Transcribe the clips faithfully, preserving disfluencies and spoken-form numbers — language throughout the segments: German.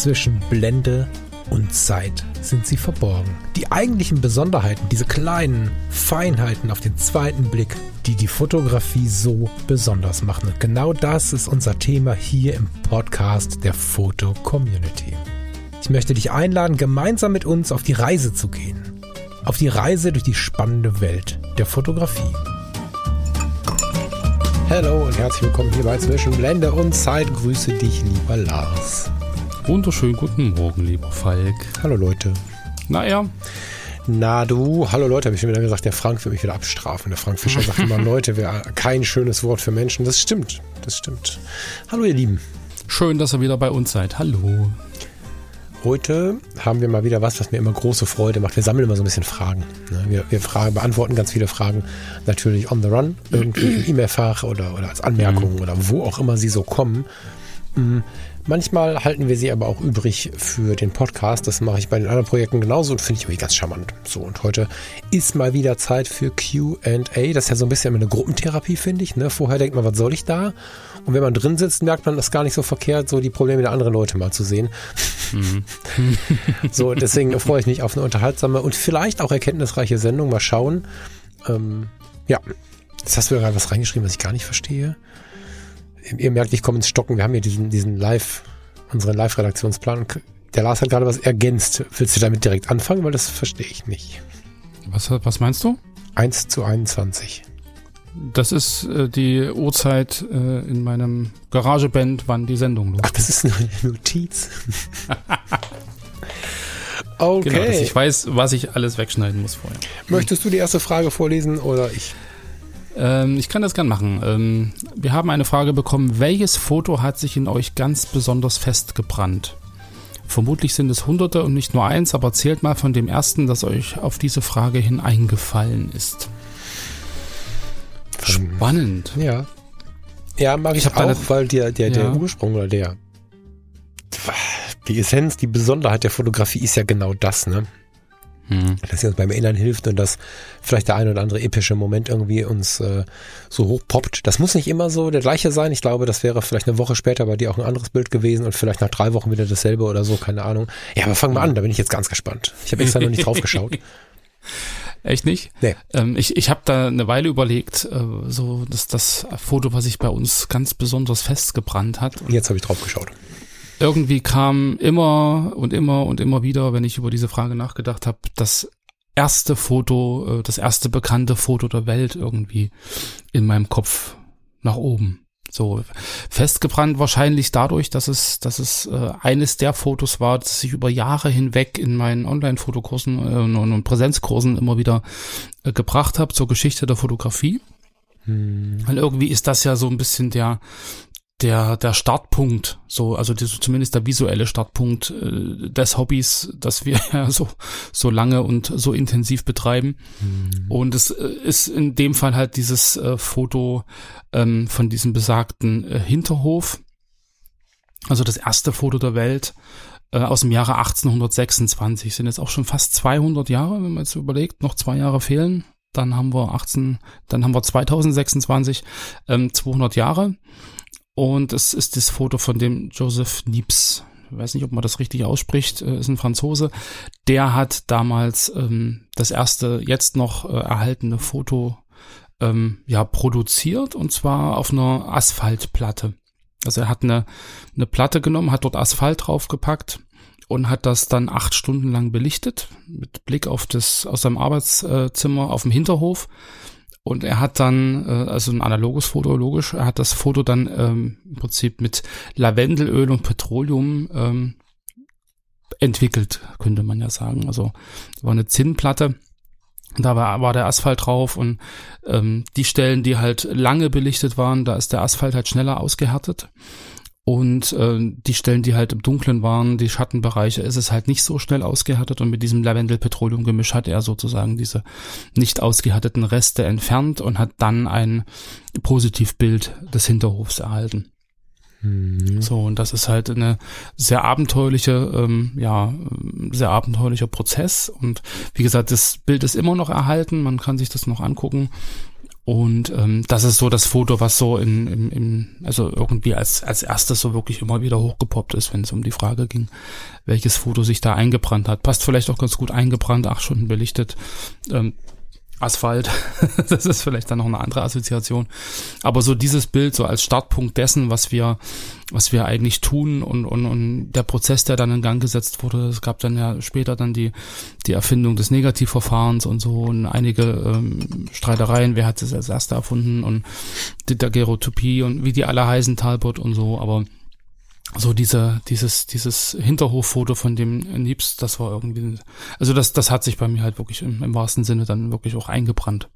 Zwischen Blende und Zeit sind sie verborgen. Die eigentlichen Besonderheiten, diese kleinen Feinheiten auf den zweiten Blick, die die Fotografie so besonders machen. Und genau das ist unser Thema hier im Podcast der Foto-Community. Ich möchte dich einladen, gemeinsam mit uns auf die Reise zu gehen. Auf die Reise durch die spannende Welt der Fotografie. Hallo und herzlich willkommen hier bei Zwischen Blende und Zeit. Grüße dich, lieber Lars. Wunderschönen guten Morgen, lieber Falk. Hallo, Leute. Na ja. Na du, hallo Leute, habe ich schon wieder gesagt, der Frank wird mich wieder abstrafen. Der Frank Fischer sagt immer, Leute, wäre kein schönes Wort für Menschen. Das stimmt, das stimmt. Hallo ihr Lieben. Schön, dass ihr wieder bei uns seid. Hallo. Heute haben wir mal wieder was, was mir immer große Freude macht. Wir sammeln immer so ein bisschen Fragen. Wir, wir fragen, beantworten ganz viele Fragen, natürlich on the run, irgendwie im E-Mail-Fach oder, oder als Anmerkung mhm. oder wo auch immer sie so kommen. Mhm. Manchmal halten wir sie aber auch übrig für den Podcast. Das mache ich bei den anderen Projekten genauso und finde ich irgendwie ganz charmant. So, und heute ist mal wieder Zeit für Q and A. Das ist ja so ein bisschen eine Gruppentherapie, finde ich. Ne? Vorher denkt man, was soll ich da? Und wenn man drin sitzt, merkt man, das ist gar nicht so verkehrt, so die Probleme der anderen Leute mal zu sehen. Mhm. So, deswegen freue ich mich auf eine unterhaltsame und vielleicht auch erkenntnisreiche Sendung. Mal schauen. Ähm, ja, jetzt hast du ja gerade was reingeschrieben, was ich gar nicht verstehe. Ihr merkt, ich komme ins Stocken. Wir haben hier diesen, diesen Live, unseren Live-Redaktionsplan. Der Lars hat gerade was ergänzt. Willst du damit direkt anfangen? Weil das verstehe ich nicht. Was, was meinst du? eins zu einundzwanzig. Das ist äh, die Uhrzeit äh, in meinem Garageband, wann die Sendung läuft. Ach, das ist eine Notiz. Okay. Genau, dass ich weiß, was ich alles wegschneiden muss vorher. Möchtest du die erste Frage vorlesen oder ich? Ich kann das gern machen. Wir haben eine Frage bekommen. Welches Foto hat sich in euch ganz besonders festgebrannt? Vermutlich sind es hunderte und nicht nur eins, aber zählt mal von dem ersten, das euch auf diese Frage hin eingefallen ist. Spannend. Ja, ja mag ich, ich auch, eine, weil der, der, der ja. Ursprung oder der die Essenz, die Besonderheit der Fotografie ist ja genau das, ne? Dass sie uns beim Erinnern hilft und dass vielleicht der eine oder andere epische Moment irgendwie uns äh, so hochpoppt. Das muss nicht immer so der gleiche sein. Ich glaube, das wäre vielleicht eine Woche später bei dir auch ein anderes Bild gewesen und vielleicht nach drei Wochen wieder dasselbe oder so, keine Ahnung. Ja, aber fangen wir an, da bin ich jetzt ganz gespannt. Ich habe extra noch nicht drauf geschaut. Echt nicht? Nee. Ähm, ich ich habe da eine Weile überlegt, äh, so dass das Foto, was sich bei uns ganz besonders festgebrannt hat. Und jetzt habe ich drauf geschaut. Irgendwie kam immer und immer und immer wieder, wenn ich über diese Frage nachgedacht habe, das erste Foto, das erste bekannte Foto der Welt irgendwie in meinem Kopf nach oben. So festgebrannt wahrscheinlich dadurch, dass es, dass es eines der Fotos war, das ich über Jahre hinweg in meinen Online-Fotokursen und Präsenzkursen immer wieder gebracht habe zur Geschichte der Fotografie. Hm. Und irgendwie ist das ja so ein bisschen der Der, der Startpunkt, so, also die, zumindest der visuelle Startpunkt äh, des Hobbys, das wir ja so, so lange und so intensiv betreiben. Mhm. Und es äh, ist in dem Fall halt dieses äh, Foto ähm, von diesem besagten äh, Hinterhof, also das erste Foto der Welt äh, aus dem Jahre achtzehnhundertsechsundzwanzig. Sind jetzt auch schon fast zweihundert Jahre, wenn man jetzt überlegt, noch zwei Jahre fehlen. Dann haben wir achtzehn, dann haben wir zweitausendsechsundzwanzig, ähm, zweihundert Jahre. Und es ist das Foto von dem Joseph Niépce. Ich weiß nicht, ob man das richtig ausspricht, ist ein Franzose. Der hat damals ähm, das erste jetzt noch äh, erhaltene Foto ähm, ja produziert, und zwar auf einer Asphaltplatte. Also er hat eine, eine Platte genommen, hat dort Asphalt draufgepackt und hat das dann acht Stunden lang belichtet, mit Blick auf das aus seinem Arbeitszimmer auf dem Hinterhof. Und er hat dann, also ein analoges Foto, logisch, er hat das Foto dann ähm, im Prinzip mit Lavendelöl und Petroleum ähm, entwickelt, könnte man ja sagen. Also war eine Zinnplatte, da war, war der Asphalt drauf, und ähm, die Stellen, die halt lange belichtet waren, da ist der Asphalt halt schneller ausgehärtet. Und äh, die Stellen, die halt im Dunklen waren, die Schattenbereiche, ist es halt nicht so schnell ausgehärtet. Und mit diesem Lavendel-Petroleum-Gemisch hat er sozusagen diese nicht ausgehärteten Reste entfernt und hat dann ein Positivbild des Hinterhofs erhalten. Mhm. So, und das ist halt eine sehr abenteuerliche, ähm, ja, sehr abenteuerlicher Prozess. Und wie gesagt, das Bild ist immer noch erhalten. Man kann sich das noch angucken. Und ähm, das ist so das Foto, was so in, in, in also irgendwie als als erstes so wirklich immer wieder hochgepoppt ist, wenn es um die Frage ging, welches Foto sich da eingebrannt hat. Passt vielleicht auch ganz gut eingebrannt, acht Stunden belichtet, ähm, Asphalt, das ist vielleicht dann noch eine andere Assoziation. Aber so dieses Bild so als Startpunkt dessen, was wir was wir eigentlich tun und und und der Prozess, der dann in Gang gesetzt wurde, es gab dann ja später dann die die Erfindung des Negativverfahrens und so und einige ähm, Streitereien, wer hat es als erster erfunden und die Daguerreotypie und wie die alle heißen, Talbot und so, aber so diese dieses dieses Hinterhoffoto von dem Niépce, das war irgendwie, also das das hat sich bei mir halt wirklich im, im wahrsten Sinne dann wirklich auch eingebrannt.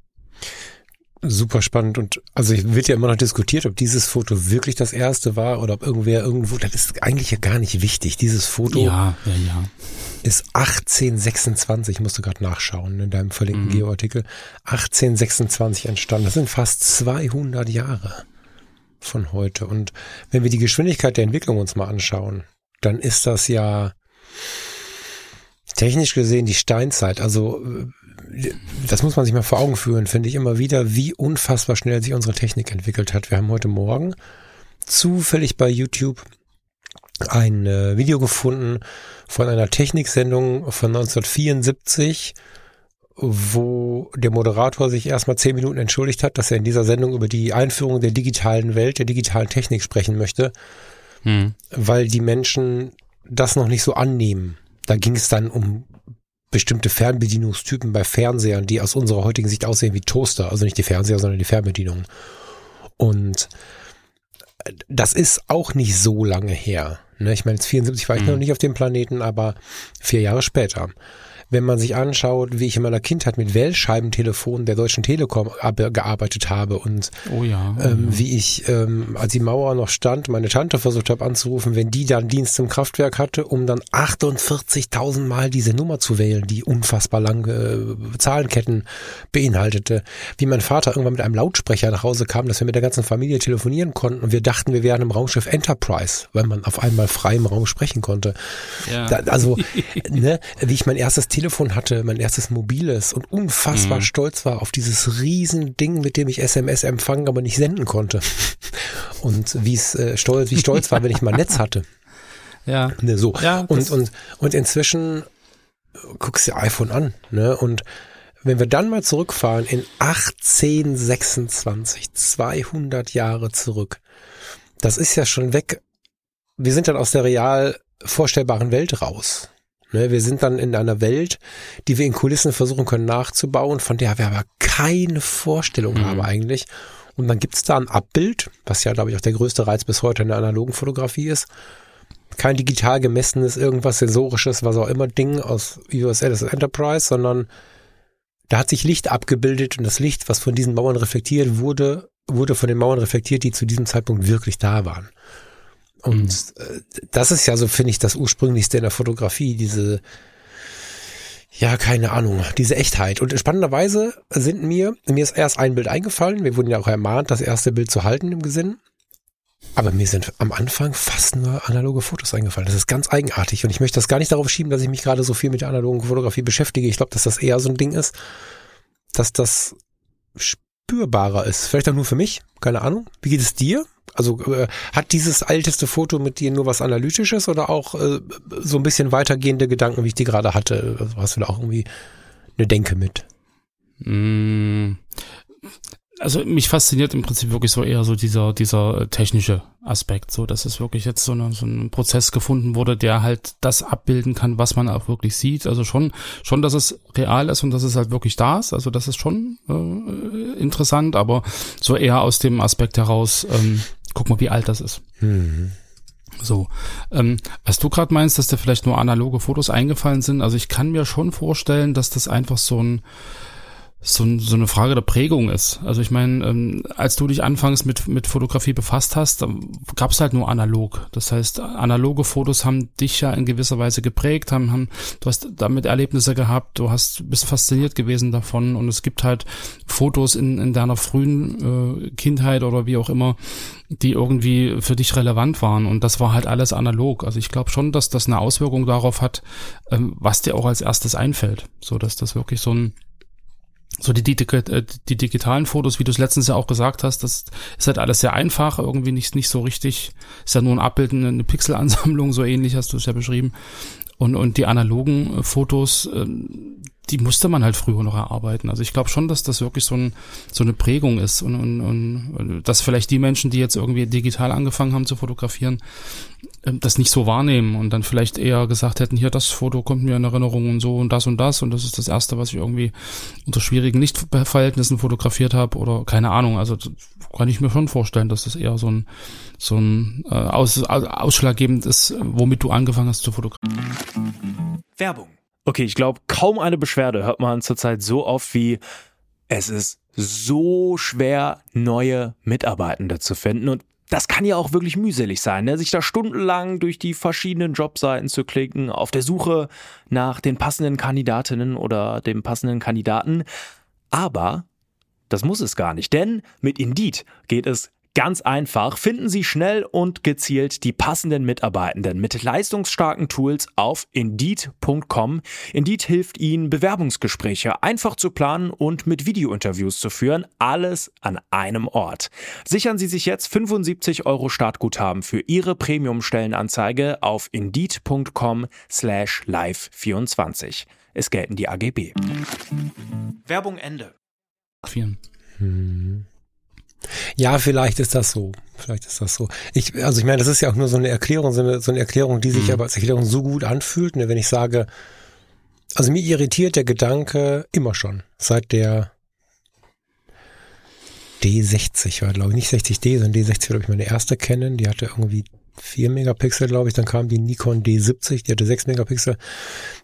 Super spannend, und also wird ja immer noch diskutiert, ob dieses Foto wirklich das erste war oder ob irgendwer irgendwo, das ist eigentlich ja gar nicht wichtig. Dieses Foto ja, ja, ja. ist achtzehnhundertsechsundzwanzig, musst du gerade nachschauen in deinem verlinkten mhm. Geo-Artikel, achtzehnhundertsechsundzwanzig entstanden. Das sind fast zweihundert Jahre von heute, und wenn wir die Geschwindigkeit der Entwicklung uns mal anschauen, dann ist das ja technisch gesehen die Steinzeit. Also das muss man sich mal vor Augen führen, finde ich immer wieder, wie unfassbar schnell sich unsere Technik entwickelt hat. Wir haben heute Morgen zufällig bei YouTube ein äh, Video gefunden von einer Techniksendung von neunzehnhundertvierundsiebzig, wo der Moderator sich erstmal zehn Minuten entschuldigt hat, dass er in dieser Sendung über die Einführung der digitalen Welt, der digitalen Technik sprechen möchte, hm. weil die Menschen das noch nicht so annehmen. Da ging es dann um bestimmte Fernbedienungstypen bei Fernsehern, die aus unserer heutigen Sicht aussehen wie Toaster, also nicht die Fernseher, sondern die Fernbedienungen. Und das ist auch nicht so lange her. Ne? Ich meine, jetzt vierundsiebzig war ich hm. noch nicht auf dem Planeten, aber vier Jahre später. Wenn man sich anschaut, wie ich in meiner Kindheit mit Wählscheibentelefonen der Deutschen Telekom ab- gearbeitet habe und oh ja, oh ja. Ähm, wie ich, ähm, als die Mauer noch stand, meine Tante versucht habe anzurufen, wenn die dann Dienst im Kraftwerk hatte, um dann achtundvierzigtausend Mal diese Nummer zu wählen, die unfassbar lange äh, Zahlenketten beinhaltete. Wie mein Vater irgendwann mit einem Lautsprecher nach Hause kam, dass wir mit der ganzen Familie telefonieren konnten und wir dachten, wir wären im Raumschiff Enterprise, weil man auf einmal frei im Raum sprechen konnte. Ja. Da, also, ne, wie ich mein erstes Telefon hatte, mein erstes mobiles, und unfassbar mhm. stolz war auf dieses riesen Ding, mit dem ich S M S empfangen, aber nicht senden konnte. Und wie es äh, stolz, wie stolz war, wenn ich mal Netz hatte. Ja. Ne, so. Ja, und und und inzwischen guckst du dir iPhone an, ne? Und wenn wir dann mal zurückfahren in achtzehnhundertsechsundzwanzig, zweihundert Jahre zurück. Das ist ja schon weg. Wir sind dann aus der real vorstellbaren Welt raus. Wir sind dann in einer Welt, die wir in Kulissen versuchen können nachzubauen, von der wir aber keine Vorstellung mhm. haben eigentlich. Und dann gibt's da ein Abbild, was ja, glaube ich, auch der größte Reiz bis heute in der analogen Fotografie ist. Kein digital gemessenes, irgendwas sensorisches, was auch immer, Ding aus U S L S Enterprise, sondern da hat sich Licht abgebildet, und das Licht, was von diesen Mauern reflektiert wurde, wurde von den Mauern reflektiert, die zu diesem Zeitpunkt wirklich da waren. Und das ist ja so, finde ich, das Ursprünglichste in der Fotografie, diese, ja, keine Ahnung, diese Echtheit. Und spannenderweise sind mir, mir ist erst ein Bild eingefallen, wir wurden ja auch ermahnt, das erste Bild zu halten im Gesinn, aber mir sind am Anfang fast nur analoge Fotos eingefallen. Das ist ganz eigenartig, und ich möchte das gar nicht darauf schieben, dass ich mich gerade so viel mit der analogen Fotografie beschäftige. Ich glaube, dass das eher so ein Ding ist, dass das spürbarer ist. Vielleicht auch nur für mich, keine Ahnung. Wie geht es dir? Also äh, hat dieses älteste Foto mit dir nur was Analytisches oder auch äh, so ein bisschen weitergehende Gedanken, wie ich die gerade hatte? Also hast du da auch irgendwie eine Denke mit? Mm, also mich fasziniert im Prinzip wirklich so eher so dieser dieser technische Aspekt, so dass es wirklich jetzt so, eine, so ein Prozess gefunden wurde, der halt das abbilden kann, was man auch wirklich sieht. Also schon, schon, dass es real ist und dass es halt wirklich da ist. Also das ist schon äh, interessant, aber so eher aus dem Aspekt heraus. Ähm, Guck mal, wie alt das ist. Mhm. So, ähm, was du gerade meinst, dass dir vielleicht nur analoge Fotos eingefallen sind. Also ich kann mir schon vorstellen, dass das einfach so ein so, ein, so eine Frage der Prägung ist. Also ich meine, ähm, als du dich anfangs mit mit Fotografie befasst hast, gab es halt nur analog. Das heißt, analoge Fotos haben dich ja in gewisser Weise geprägt, haben haben du hast damit Erlebnisse gehabt, du hast bist fasziniert gewesen davon, und es gibt halt Fotos in in deiner frühen äh, Kindheit oder wie auch immer, die irgendwie für dich relevant waren, und das war halt alles analog. Also ich glaube schon, dass das eine Auswirkung darauf hat, ähm, was dir auch als erstes einfällt, so dass das wirklich so ein so die, die, die digitalen Fotos, wie du es letztens ja auch gesagt hast, das ist halt alles sehr einfach, irgendwie nicht, nicht so richtig, ist ja nur ein Abbild, eine Pixelansammlung, so ähnlich hast du es ja beschrieben. Und, und die analogen Fotos, die musste man halt früher noch erarbeiten. Also ich glaube schon, dass das wirklich so, ein, so eine Prägung ist und, und, und dass vielleicht die Menschen, die jetzt irgendwie digital angefangen haben zu fotografieren, das nicht so wahrnehmen und dann vielleicht eher gesagt hätten, hier, das Foto kommt mir in Erinnerung und so und das und das und das ist das Erste, was ich irgendwie unter schwierigen Lichtverhältnissen fotografiert habe oder keine Ahnung. Also kann ich mir schon vorstellen, dass das eher so ein, so ein äh, aus, aus, ausschlaggebend ist, womit du angefangen hast zu fotografieren. Werbung. Okay, ich glaube, kaum eine Beschwerde hört man zurzeit so oft wie: Es ist so schwer, neue Mitarbeitende zu finden. Und das kann ja auch wirklich mühselig sein, ne? Sich da stundenlang durch die verschiedenen Jobseiten zu klicken, auf der Suche nach den passenden Kandidatinnen oder dem passenden Kandidaten. Aber das muss es gar nicht, denn mit Indeed geht es ganz einfach. Finden Sie schnell und gezielt die passenden Mitarbeitenden mit leistungsstarken Tools auf Indeed punkt com. Indeed hilft Ihnen, Bewerbungsgespräche einfach zu planen und mit Videointerviews zu führen. Alles an einem Ort. Sichern Sie sich jetzt fünfundsiebzig Euro Startguthaben für Ihre Premium-Stellenanzeige auf Indeed punkt com slash live vierundzwanzig. Es gelten die A G B. Werbung Ende. Hm. Ja, vielleicht ist das so. Vielleicht ist das so. Ich, also ich meine, das ist ja auch nur so eine Erklärung, so eine, so eine Erklärung, die sich mhm. aber als Erklärung so gut anfühlt, ne, wenn ich sage, also mir irritiert der Gedanke immer schon, seit der D sechzig war, glaube ich, nicht sechzig D, sondern D sechzig war, glaube ich, meine erste Canon, die hatte irgendwie vier Megapixel, glaube ich, dann kam die Nikon D siebzig, die hatte sechs Megapixel.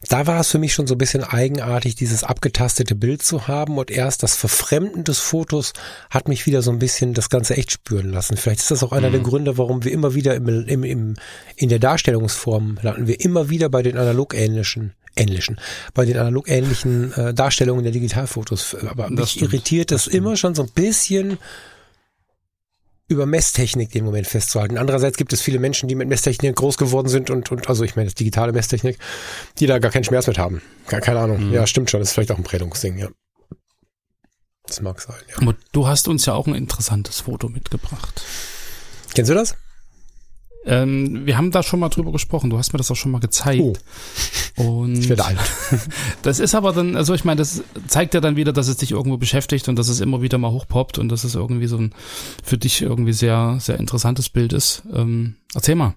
Da war es für mich schon so ein bisschen eigenartig, dieses abgetastete Bild zu haben, und erst das Verfremden des Fotos hat mich wieder so ein bisschen das Ganze echt spüren lassen. Vielleicht ist das auch einer mhm. der Gründe, warum wir immer wieder im, im, im, in der Darstellungsform landen, wir immer wieder bei den analogähnlichen, ähnlichen, bei den analogähnlichen äh, Darstellungen der Digitalfotos. Aber das mich stimmt. irritiert das, das immer schon so ein bisschen, über Messtechnik den Moment festzuhalten. Andererseits gibt es viele Menschen, die mit Messtechnik groß geworden sind und, und also ich meine, das digitale Messtechnik, die da gar keinen Schmerz mit haben. Gar keine Ahnung. Mhm. Ja, stimmt schon. Das ist vielleicht auch ein Prägungsding, ja. Das mag sein, ja. Und du hast uns ja auch ein interessantes Foto mitgebracht. Kennst du das? Ähm, wir haben da schon mal drüber gesprochen. Du hast mir das auch schon mal gezeigt. Oh. Und ich werde alt. Das ist aber dann, also ich meine, das zeigt ja dann wieder, dass es dich irgendwo beschäftigt und dass es immer wieder mal hochpoppt und dass es irgendwie so ein für dich irgendwie sehr, sehr interessantes Bild ist. Ähm, erzähl mal.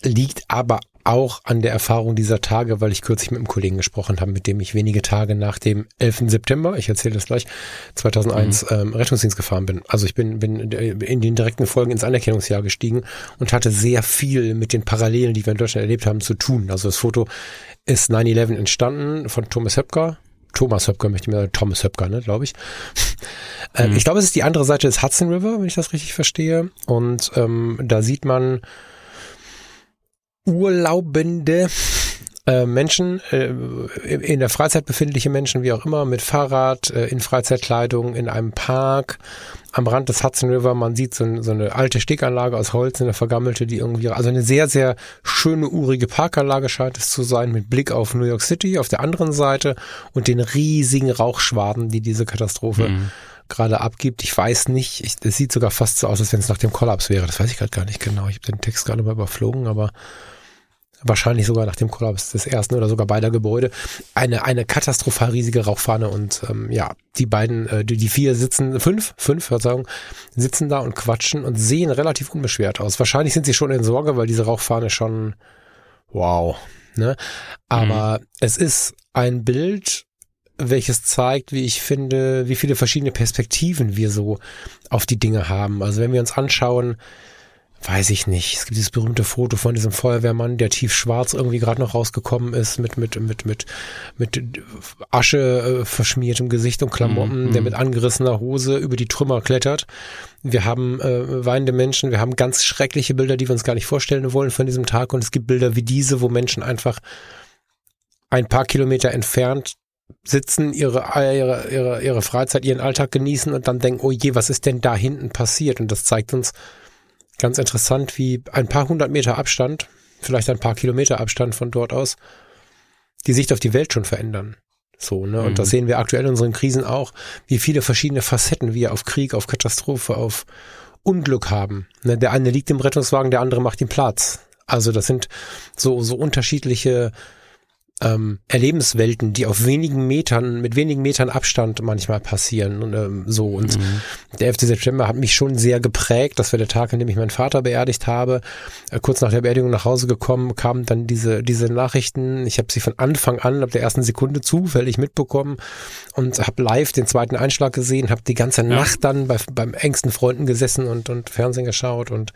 Liegt aber auch an der Erfahrung dieser Tage, weil ich kürzlich mit einem Kollegen gesprochen habe, mit dem ich wenige Tage nach dem elften September, ich erzähle das gleich, zweitausendeins mhm. ähm, Rettungsdienst gefahren bin. Also ich bin, bin in den direkten Folgen ins Anerkennungsjahr gestiegen und hatte sehr viel mit den Parallelen, die wir in Deutschland erlebt haben, zu tun. Also das Foto ist neun elf entstanden von Thomas Hoepker. Thomas Hoepker möchte ich mir sagen, Thomas Hoepker, ne, glaube ich. Mhm. Ich glaube, es ist die andere Seite des Hudson River, wenn ich das richtig verstehe. Und ähm, da sieht man urlaubende äh, Menschen, äh, in der Freizeit befindliche Menschen, wie auch immer, mit Fahrrad, äh, in Freizeitkleidung, in einem Park, am Rand des Hudson River. Man sieht so, so eine alte Steganlage aus Holz, eine vergammelte, die irgendwie, also eine sehr, sehr schöne, urige Parkanlage scheint es zu sein, mit Blick auf New York City auf der anderen Seite und den riesigen Rauchschwaden, die diese Katastrophe mhm. gerade abgibt. Ich weiß nicht, es sieht sogar fast so aus, als wenn es nach dem Kollaps wäre. Das weiß ich gerade gar nicht genau. Ich habe den Text gerade mal überflogen, aber wahrscheinlich sogar nach dem Kollaps des ersten oder sogar beider Gebäude. Eine, eine katastrophal riesige Rauchfahne und ähm, ja, die beiden, äh, die, die vier sitzen, fünf, fünf, Verzeihung, sitzen da und quatschen und sehen relativ unbeschwert aus. Wahrscheinlich sind sie schon in Sorge, weil diese Rauchfahne schon, wow, ne? Aber mhm. es ist ein Bild, welches zeigt, wie ich finde, wie viele verschiedene Perspektiven wir so auf die Dinge haben. Also wenn wir uns anschauen, weiß ich nicht, es gibt dieses berühmte Foto von diesem Feuerwehrmann, der tiefschwarz irgendwie gerade noch rausgekommen ist, mit mit mit mit mit Asche äh, verschmiertem Gesicht und Klamotten, mm-hmm. der mit angerissener Hose über die Trümmer klettert. Wir haben äh, weinende Menschen, wir haben ganz schreckliche Bilder, die wir uns gar nicht vorstellen wollen von diesem Tag, und es gibt Bilder wie diese, wo Menschen einfach ein paar Kilometer entfernt sitzen, ihre, ihre, ihre, ihre Freizeit, ihren Alltag genießen und dann denken, oh je, was ist denn da hinten passiert? Und das zeigt uns ganz interessant, wie ein paar hundert Meter Abstand, vielleicht ein paar Kilometer Abstand von dort aus, die Sicht auf die Welt schon verändern. So, ne? Und mhm. das sehen wir aktuell in unseren Krisen auch, wie viele verschiedene Facetten wir auf Krieg, auf Katastrophe, auf Unglück haben. Ne? Der eine liegt im Rettungswagen, der andere macht ihm Platz. Also das sind so, so unterschiedliche ähm, Erlebenswelten, die auf wenigen Metern, mit wenigen Metern Abstand manchmal passieren. Und, ähm, so. Und mhm. der elfte September hat mich schon sehr geprägt. Das war der Tag, an dem ich meinen Vater beerdigt habe. Äh, kurz nach der Beerdigung nach Hause gekommen, kamen dann diese, diese Nachrichten. Ich habe sie von Anfang an, ab der ersten Sekunde zufällig mitbekommen und habe live den zweiten Einschlag gesehen, habe die ganze ja. Nacht dann bei, beim engsten Freunden gesessen und, und Fernsehen geschaut und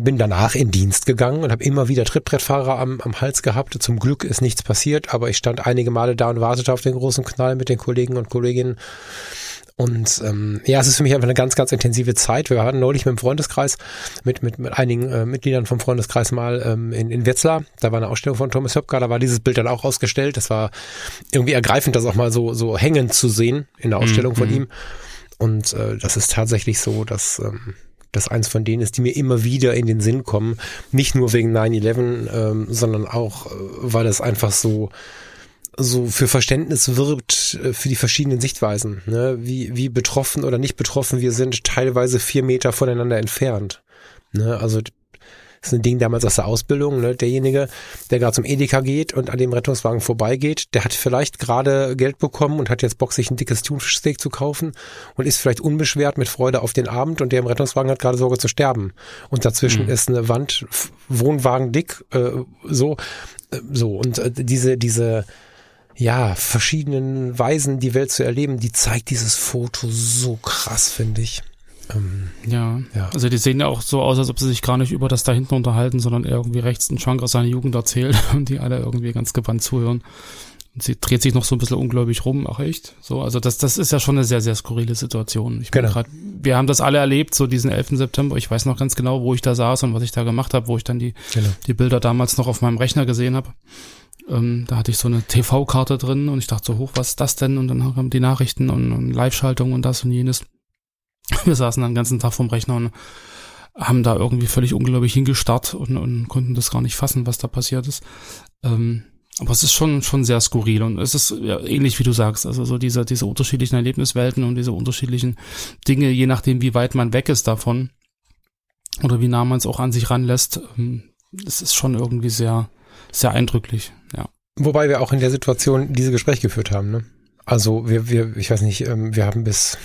bin danach in Dienst gegangen und habe immer wieder Trittbrettfahrer am, am Hals gehabt. Zum Glück ist nichts passiert, aber ich stand einige Male da und wartete auf den großen Knall mit den Kollegen und Kolleginnen. Und ähm, ja, es ist für mich einfach eine ganz, ganz intensive Zeit. Wir waren neulich mit dem Freundeskreis, mit mit, mit einigen äh, Mitgliedern vom Freundeskreis mal ähm, in, in Wetzlar. Da war eine Ausstellung von Thomas Hoepker, da war dieses Bild dann auch ausgestellt. Das war irgendwie ergreifend, das auch mal so, so hängend zu sehen in der Ausstellung mhm. von ihm. Und äh, das ist tatsächlich so, dass... Ähm, das eins von denen ist, die mir immer wieder in den Sinn kommen. Nicht nur wegen nine eleven, ähm, sondern auch, äh, weil es einfach so, so für Verständnis wirbt, äh, für die verschiedenen Sichtweisen. Ne? Wie, wie betroffen oder nicht betroffen wir sind, teilweise vier Meter voneinander entfernt. Ne? Also das ist ein Ding damals aus der Ausbildung. Ne? Derjenige, der gerade zum Edeka geht und an dem Rettungswagen vorbeigeht, der hat vielleicht gerade Geld bekommen und hat jetzt Bock, sich ein dickes Thunfischsteak zu kaufen und ist vielleicht unbeschwert mit Freude auf den Abend, und der im Rettungswagen hat gerade Sorge zu sterben. Und dazwischen mhm. ist eine Wand, Wohnwagen dick, äh, so, äh, so. Und äh, diese, diese, ja, verschiedenen Weisen, die Welt zu erleben, die zeigt dieses Foto so krass, finde ich. Ähm, ja. ja, also die sehen ja auch so aus, als ob sie sich gar nicht über das da hinten unterhalten, sondern irgendwie rechts einen Schwank aus seiner Jugend erzählt und die alle irgendwie ganz gebannt zuhören. Und sie dreht sich noch so ein bisschen ungläubig rum, ach echt? So, also das, das ist ja schon eine sehr, sehr skurrile Situation. Ich meine, gerade, wir haben das alle erlebt, so diesen elften September. Ich weiß noch ganz genau, wo ich da saß und was ich da gemacht habe, wo ich dann die, genau. die Bilder damals noch auf meinem Rechner gesehen habe. Ähm, da hatte ich so eine T V-Karte drin und ich dachte so, hoch, was ist das denn? Und dann haben die Nachrichten und, und Live-Schaltung und das und jenes. Wir saßen dann den ganzen Tag vorm Rechner und haben da irgendwie völlig unglaublich hingestarrt und, und konnten das gar nicht fassen, was da passiert ist. Ähm, aber es ist schon schon sehr skurril und es ist ja, ähnlich wie du sagst, also so diese, diese unterschiedlichen Erlebniswelten und diese unterschiedlichen Dinge, je nachdem wie weit man weg ist davon oder wie nah man es auch an sich ranlässt, ähm, es ist schon irgendwie sehr, sehr eindrücklich, ja. Wobei wir auch in der Situation diese Gespräche geführt haben, ne? Also wir, wir, ich weiß nicht, ähm, wir haben bis...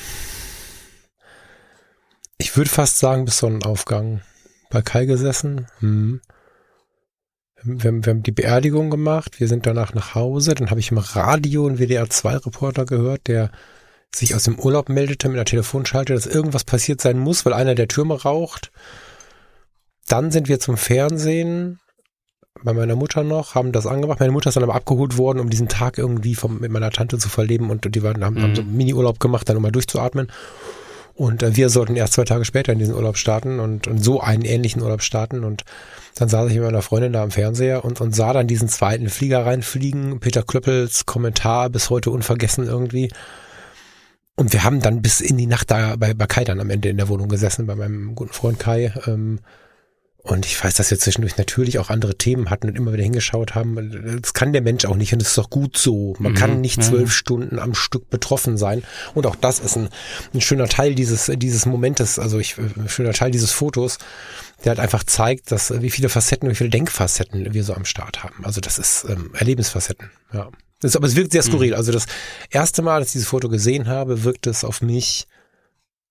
Ich würde fast sagen, bis Sonnenaufgang bei Kai gesessen. Hm. Wir, wir haben die Beerdigung gemacht, wir sind danach nach Hause, dann habe ich im Radio einen W D R zwei Reporter gehört, der sich aus dem Urlaub meldete mit einer Telefonschalte, dass irgendwas passiert sein muss, weil einer der Türme raucht. Dann sind wir zum Fernsehen bei meiner Mutter noch, haben das angemacht. Meine Mutter ist dann aber abgeholt worden, um diesen Tag irgendwie vom, mit meiner Tante zu verleben, und die waren, haben, mhm. haben so einen Mini-Urlaub gemacht, dann um mal durchzuatmen. Und wir sollten erst zwei Tage später in diesen Urlaub starten und, und so einen ähnlichen Urlaub starten. Und dann saß ich mit meiner Freundin da am Fernseher und, und sah dann diesen zweiten Flieger reinfliegen. Peter Klöppels Kommentar, bis heute unvergessen irgendwie. Und wir haben dann bis in die Nacht da bei, bei Kai dann am Ende in der Wohnung gesessen, bei meinem guten Freund Kai. Und ich weiß, dass wir zwischendurch natürlich auch andere Themen hatten und immer wieder hingeschaut haben. Das kann der Mensch auch nicht und das ist doch gut so. Man mhm, kann nicht zwölf ja. Stunden am Stück betroffen sein. Und auch das ist ein, ein schöner Teil dieses dieses Momentes, also ich, ein schöner Teil dieses Fotos, der halt einfach zeigt, dass wie viele Facetten, wie viele Denkfacetten wir so am Start haben. Also das ist ähm, Erlebensfacetten, ja. Das, aber es wirkt sehr skurril. Mhm. Also das erste Mal, dass ich dieses Foto gesehen habe, wirkt es auf mich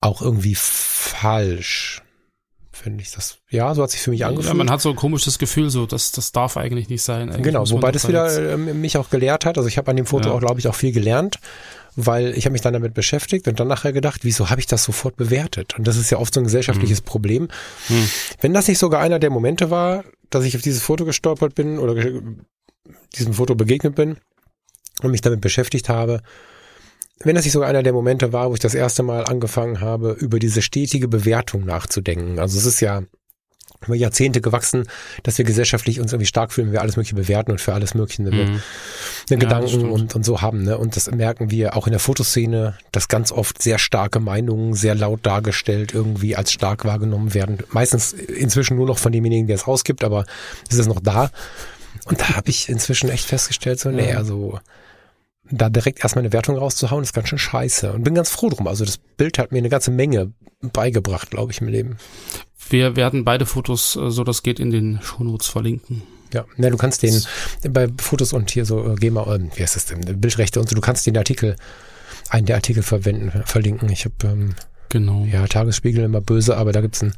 auch irgendwie falsch. Finde ich das, ja, so hat sich für mich angefühlt. Ja, man hat so ein komisches Gefühl, so, das, das darf eigentlich nicht sein. Eigentlich genau, wobei das wieder äh, mich auch gelehrt hat. Also ich habe an dem Foto ja. auch, glaube ich, auch viel gelernt, weil ich habe mich dann damit beschäftigt und dann nachher gedacht, wieso habe ich das sofort bewertet? Und das ist ja oft so ein gesellschaftliches mhm. Problem. Mhm. Wenn das nicht sogar einer der Momente war, dass ich auf dieses Foto gestolpert bin oder diesem Foto begegnet bin und mich damit beschäftigt habe, wenn das nicht sogar einer der Momente war, wo ich das erste Mal angefangen habe, über diese stetige Bewertung nachzudenken. Also es ist ja über Jahrzehnte gewachsen, dass wir gesellschaftlich uns irgendwie stark fühlen, wenn wir alles Mögliche bewerten und für alles Mögliche eine, mhm. eine ja, Gedanken und, und so haben. Ne? Und das merken wir auch in der Fotoszene, dass ganz oft sehr starke Meinungen, sehr laut dargestellt, irgendwie als stark wahrgenommen werden. Meistens inzwischen nur noch von demjenigen, der es ausgibt, aber ist es noch da. Und da habe ich inzwischen echt festgestellt, so, nee, also... da direkt erstmal eine Wertung rauszuhauen, ist ganz schön scheiße. Und bin ganz froh drum. Also das Bild hat mir eine ganze Menge beigebracht, glaube ich, im Leben. Wir werden beide Fotos, so das geht, in den Shownotes verlinken. Ja, na, du kannst den bei Fotos und hier so GEMA, wie heißt das denn, Bildrechte und so, du kannst den Artikel, einen der Artikel verwenden, verlinken. Ich habe ähm, genau. Ja, Tagesspiegel immer böse, aber da gibt's einen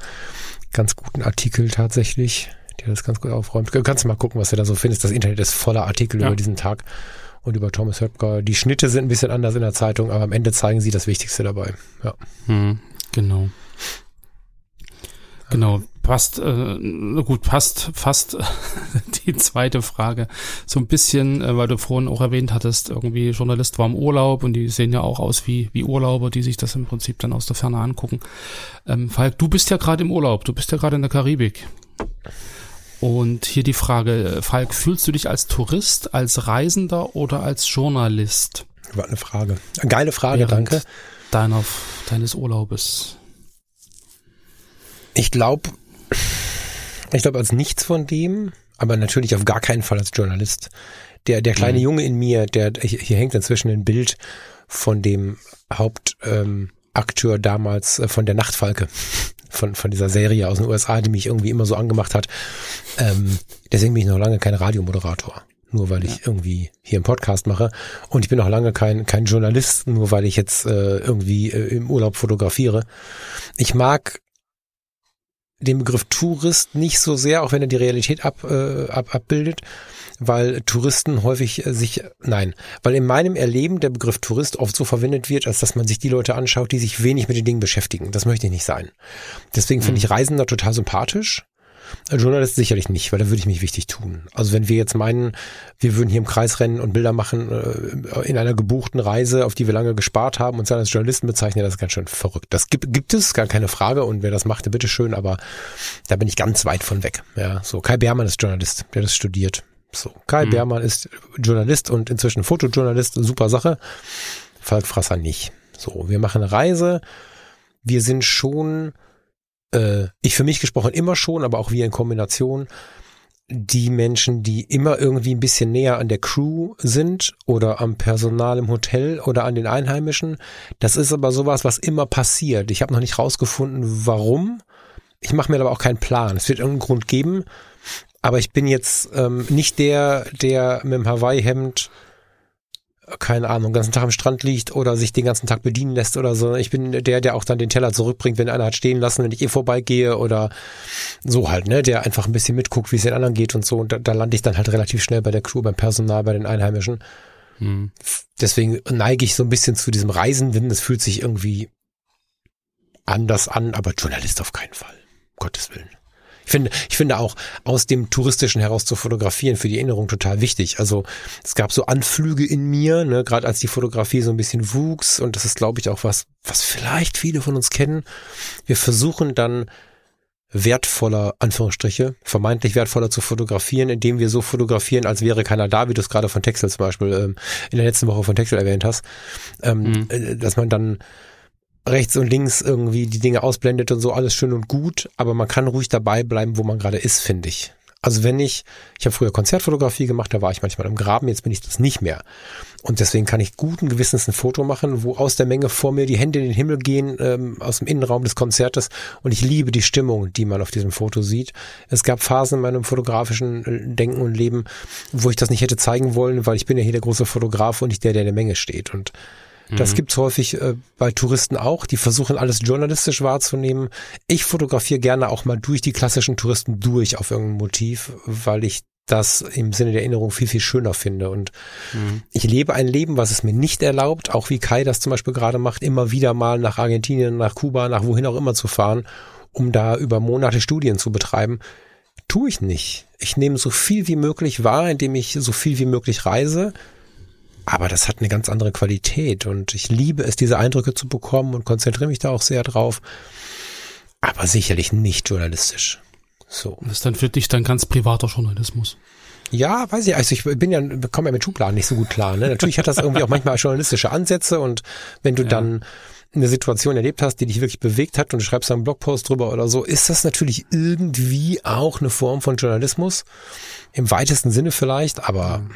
ganz guten Artikel tatsächlich, der das ganz gut aufräumt. Du kannst mal gucken, was du da so findest. Das Internet ist voller Artikel ja. über diesen Tag und über Thomas Hoepker. Die Schnitte sind ein bisschen anders in der Zeitung, aber am Ende zeigen sie das Wichtigste dabei. Ja. Hm, genau. Genau, passt, äh, gut, passt fast die zweite Frage so ein bisschen, äh, weil du vorhin auch erwähnt hattest, irgendwie Journalist war im Urlaub und die sehen ja auch aus wie wie Urlauber, die sich das im Prinzip dann aus der Ferne angucken. Ähm, Falk, du bist ja gerade im Urlaub, du bist ja gerade in der Karibik. Und hier die Frage, Falk, fühlst du dich als Tourist, als Reisender oder als Journalist? War eine Frage. Eine geile Frage, während danke. Deiner, deines Urlaubes. Ich glaube, ich glaube als nichts von dem, aber natürlich auf gar keinen Fall als Journalist. Der, der kleine mhm. Junge in mir, der, hier hängt inzwischen ein Bild von dem Hauptakteur ähm, damals äh, von der Nachtfalke, von, von dieser Serie aus den U S A, die mich irgendwie immer so angemacht hat. Ähm, deswegen bin ich noch lange kein Radiomoderator, nur weil ich ja. irgendwie hier einen Podcast mache. Und ich bin noch lange kein, kein Journalist, nur weil ich jetzt äh, irgendwie äh, im Urlaub fotografiere. Ich mag den Begriff Tourist nicht so sehr, auch wenn er die Realität ab, äh, ab, abbildet, weil Touristen häufig äh, sich, nein, weil in meinem Erleben der Begriff Tourist oft so verwendet wird, als dass man sich die Leute anschaut, die sich wenig mit den Dingen beschäftigen. Das möchte ich nicht sein. Deswegen finde ich Reisender total sympathisch. Journalist sicherlich nicht, weil da würde ich mich wichtig tun. Also wenn wir jetzt meinen, wir würden hier im Kreis rennen und Bilder machen äh, in einer gebuchten Reise, auf die wir lange gespart haben, und uns dann als Journalisten bezeichnen, das ist ganz schön verrückt. Das gibt, gibt es, gar keine Frage, und wer das machte, bitteschön, aber da bin ich ganz weit von weg. Ja, so Kai Bärmann ist Journalist, der das studiert. So Kai mhm. Bärmann ist Journalist und inzwischen Fotojournalist, super Sache. Falk Frasser nicht. So, wir machen eine Reise. Wir sind schon... ich für mich gesprochen immer schon, aber auch wir in Kombination, die Menschen, die immer irgendwie ein bisschen näher an der Crew sind oder am Personal im Hotel oder an den Einheimischen. Das ist aber sowas, was immer passiert. Ich habe noch nicht rausgefunden, warum. Ich mache mir aber auch keinen Plan. Es wird irgendeinen Grund geben, aber ich bin jetzt ähm, nicht der, der mit dem Hawaii-Hemd, keine Ahnung, den ganzen Tag am Strand liegt oder sich den ganzen Tag bedienen lässt oder so. Ich bin der, der auch dann den Teller zurückbringt, wenn einer hat stehen lassen, wenn ich eh vorbeigehe oder so halt, ne, der einfach ein bisschen mitguckt, wie es den anderen geht und so. Und da, da lande ich dann halt relativ schnell bei der Crew, beim Personal, bei den Einheimischen. Hm. Deswegen neige ich so ein bisschen zu diesem Reisenden. Das fühlt sich irgendwie anders an, aber Journalist auf keinen Fall. Um Gottes Willen. Ich finde, ich finde auch, aus dem Touristischen heraus zu fotografieren, für die Erinnerung total wichtig. Also es gab so Anflüge in mir, ne, gerade als die Fotografie so ein bisschen wuchs, und das ist, glaube ich, auch was, was vielleicht viele von uns kennen. Wir versuchen dann wertvoller, Anführungsstriche, vermeintlich wertvoller zu fotografieren, indem wir so fotografieren, als wäre keiner da, wie du es gerade von Texel zum Beispiel ähm, in der letzten Woche von Texel erwähnt hast, ähm, mhm. dass man dann rechts und links irgendwie die Dinge ausblendet und so, alles schön und gut, aber man kann ruhig dabei bleiben, wo man gerade ist, finde ich. Also wenn ich, ich habe früher Konzertfotografie gemacht, da war ich manchmal im Graben, jetzt bin ich das nicht mehr. Und deswegen kann ich guten Gewissens ein Foto machen, wo aus der Menge vor mir die Hände in den Himmel gehen, ähm, aus dem Innenraum des Konzertes, und ich liebe die Stimmung, die man auf diesem Foto sieht. Es gab Phasen in meinem fotografischen Denken und Leben, wo ich das nicht hätte zeigen wollen, weil ich bin ja hier der große Fotograf und nicht der, der in der Menge steht, und das gibt's häufig äh, bei Touristen auch, die versuchen alles journalistisch wahrzunehmen. Ich fotografiere gerne auch mal durch die klassischen Touristen durch auf irgendein Motiv, weil ich das im Sinne der Erinnerung viel, viel schöner finde. Und mhm. ich lebe ein Leben, was es mir nicht erlaubt, auch wie Kai das zum Beispiel gerade macht, immer wieder mal nach Argentinien, nach Kuba, nach wohin auch immer zu fahren, um da über Monate Studien zu betreiben. Tue ich nicht. Ich nehme so viel wie möglich wahr, indem ich so viel wie möglich reise. Aber das hat eine ganz andere Qualität, und ich liebe es, diese Eindrücke zu bekommen, und konzentriere mich da auch sehr drauf. Aber sicherlich nicht journalistisch. So. Das ist dann für dich dann ganz privater Journalismus. Ja, weiß ich. Also ich bin ja, komme ja mit Schubladen nicht so gut klar. Ne? Natürlich hat das irgendwie auch manchmal journalistische Ansätze, und wenn du ja. dann eine Situation erlebt hast, die dich wirklich bewegt hat, und du schreibst da einen Blogpost drüber oder so, ist das natürlich irgendwie auch eine Form von Journalismus. Im weitesten Sinne vielleicht, aber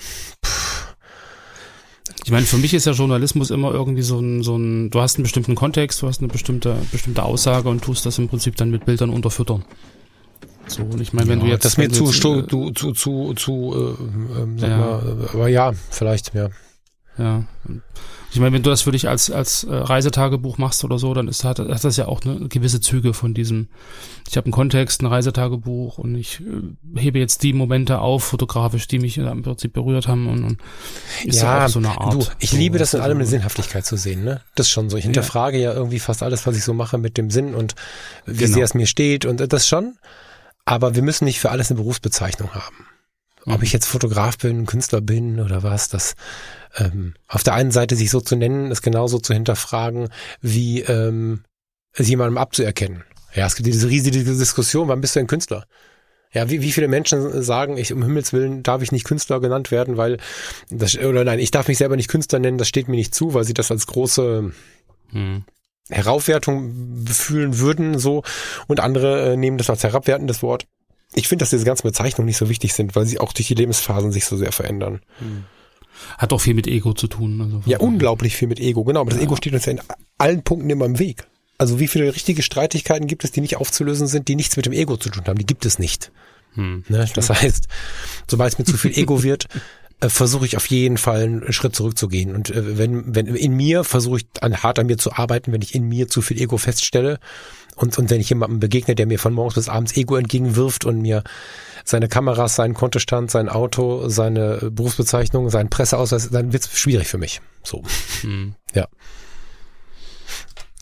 pff, Ich meine, für mich ist ja Journalismus immer irgendwie so ein, so ein, du hast einen bestimmten Kontext, du hast eine bestimmte, bestimmte Aussage und tust das im Prinzip dann mit Bildern unterfüttern. So, und ich meine, wenn ja, du jetzt... Das mir zu, zu, zu, zu, zu äh, ähm, sag ja. mal, aber ja, vielleicht, ja. Ja. Ich meine, wenn du das für dich als, als Reisetagebuch machst oder so, dann ist, hat, hat das ja auch eine gewisse Züge von diesem, ich habe einen Kontext, ein Reisetagebuch und ich hebe jetzt die Momente auf, fotografisch, die mich im Prinzip berührt haben und, und ist ja auch so eine Art. Du, ich so, liebe das in allem eine Sinnhaftigkeit zu sehen, ne? Das ist schon so. Ich hinterfrage ja. ja irgendwie fast alles, was ich so mache mit dem Sinn und wie genau. sehr es mir steht und das schon. Aber wir müssen nicht für alles eine Berufsbezeichnung haben. Ob ich jetzt Fotograf bin, Künstler bin oder was, das ähm, auf der einen Seite sich so zu nennen, ist genauso zu hinterfragen, wie ähm, es jemandem abzuerkennen. Ja, es gibt diese riesige Diskussion, wann bist du ein Künstler? Ja, wie, wie viele Menschen sagen, ich um Himmels Willen darf ich nicht Künstler genannt werden, weil das, oder nein, ich darf mich selber nicht Künstler nennen, das steht mir nicht zu, weil sie das als große hm. Heraufwertung fühlen würden, so, und andere äh, nehmen das als herabwertendes Wort. Ich finde, dass diese ganzen Bezeichnungen nicht so wichtig sind, weil sie auch durch die Lebensphasen sich so sehr verändern. Hat auch viel mit Ego zu tun. Also ja, unglaublich viel mit Ego, genau. Aber das ja. Ego steht uns ja in allen Punkten immer im Weg. Also wie viele richtige Streitigkeiten gibt es, die nicht aufzulösen sind, die nichts mit dem Ego zu tun haben? Die gibt es nicht. Hm. Ne? Das heißt, sobald es mir zu viel Ego wird, äh, versuche ich auf jeden Fall einen Schritt zurückzugehen. Und äh, wenn, wenn in mir versuche ich an, hart an mir zu arbeiten, wenn ich in mir zu viel Ego feststelle. Und, und wenn ich jemandem begegne, der mir von morgens bis abends Ego entgegenwirft und mir seine Kameras, seinen Kontostand, sein Auto, seine Berufsbezeichnung, seinen Presseausweis, dann wird's schwierig für mich. So. Mhm. Ja.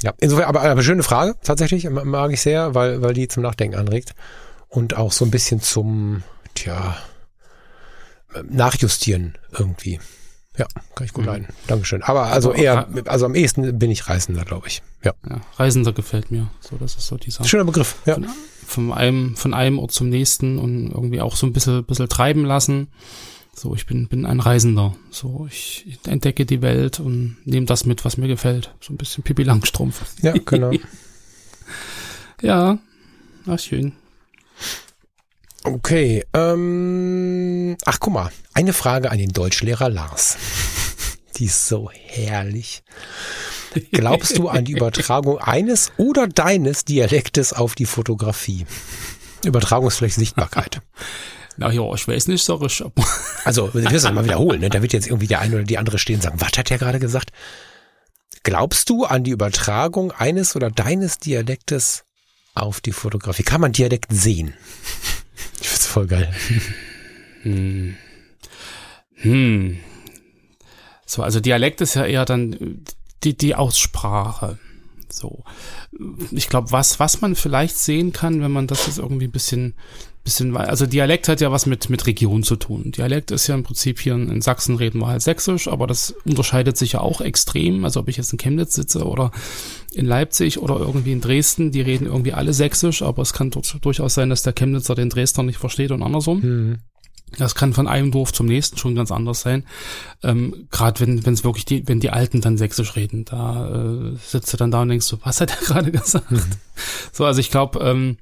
Ja. Insofern, aber, aber schöne Frage, tatsächlich, mag ich sehr, weil, weil die zum Nachdenken anregt. Und auch so ein bisschen zum, tja, Nachjustieren irgendwie. Ja, kann ich gut leiden. Mhm. Dankeschön. Aber also eher, also am ehesten bin ich Reisender, glaube ich. Ja. ja. Reisender gefällt mir. So, das ist so dieser. Schöner Begriff, ja. Von, von einem, von einem Ort zum nächsten und irgendwie auch so ein bisschen, bisschen treiben lassen. So, ich bin, bin ein Reisender. So, ich, ich entdecke die Welt und nehme das mit, was mir gefällt. So ein bisschen Pippi Langstrumpf. Ja, genau. ja. Ach, schön. Okay, ähm, ach guck mal, eine Frage an den Deutschlehrer Lars. Die ist so herrlich. Glaubst du an die Übertragung eines oder deines Dialektes auf die Fotografie? Übertragungsfläche Sichtbarkeit. Na ja, ich weiß nicht, sag ich. Also, wir müssen das mal wiederholen, ne? Da wird jetzt irgendwie der eine oder die andere stehen und sagen, was hat der gerade gesagt? Glaubst du an die Übertragung eines oder deines Dialektes auf die Fotografie? Kann man Dialekt sehen? Ich find's voll geil. Hm. Hm. So, also Dialekt ist ja eher dann die, die Aussprache. So. Ich glaube, was, was man vielleicht sehen kann, wenn man das jetzt irgendwie ein bisschen, bisschen, also Dialekt hat ja was mit, mit Region zu tun. Dialekt ist ja im Prinzip hier in, in Sachsen reden wir halt Sächsisch, aber das unterscheidet sich ja auch extrem. Also ob ich jetzt in Chemnitz sitze oder in Leipzig oder irgendwie in Dresden, die reden irgendwie alle Sächsisch, aber es kann dort durchaus sein, dass der Chemnitzer den Dresdner nicht versteht und andersrum. Mhm. Das kann von einem Dorf zum nächsten schon ganz anders sein. Ähm, gerade wenn wenn es wirklich die, wenn die Alten dann Sächsisch reden, da äh, sitzt du dann da und denkst so, was hat er gerade gesagt? Mhm. So, also ich glaube, ähm,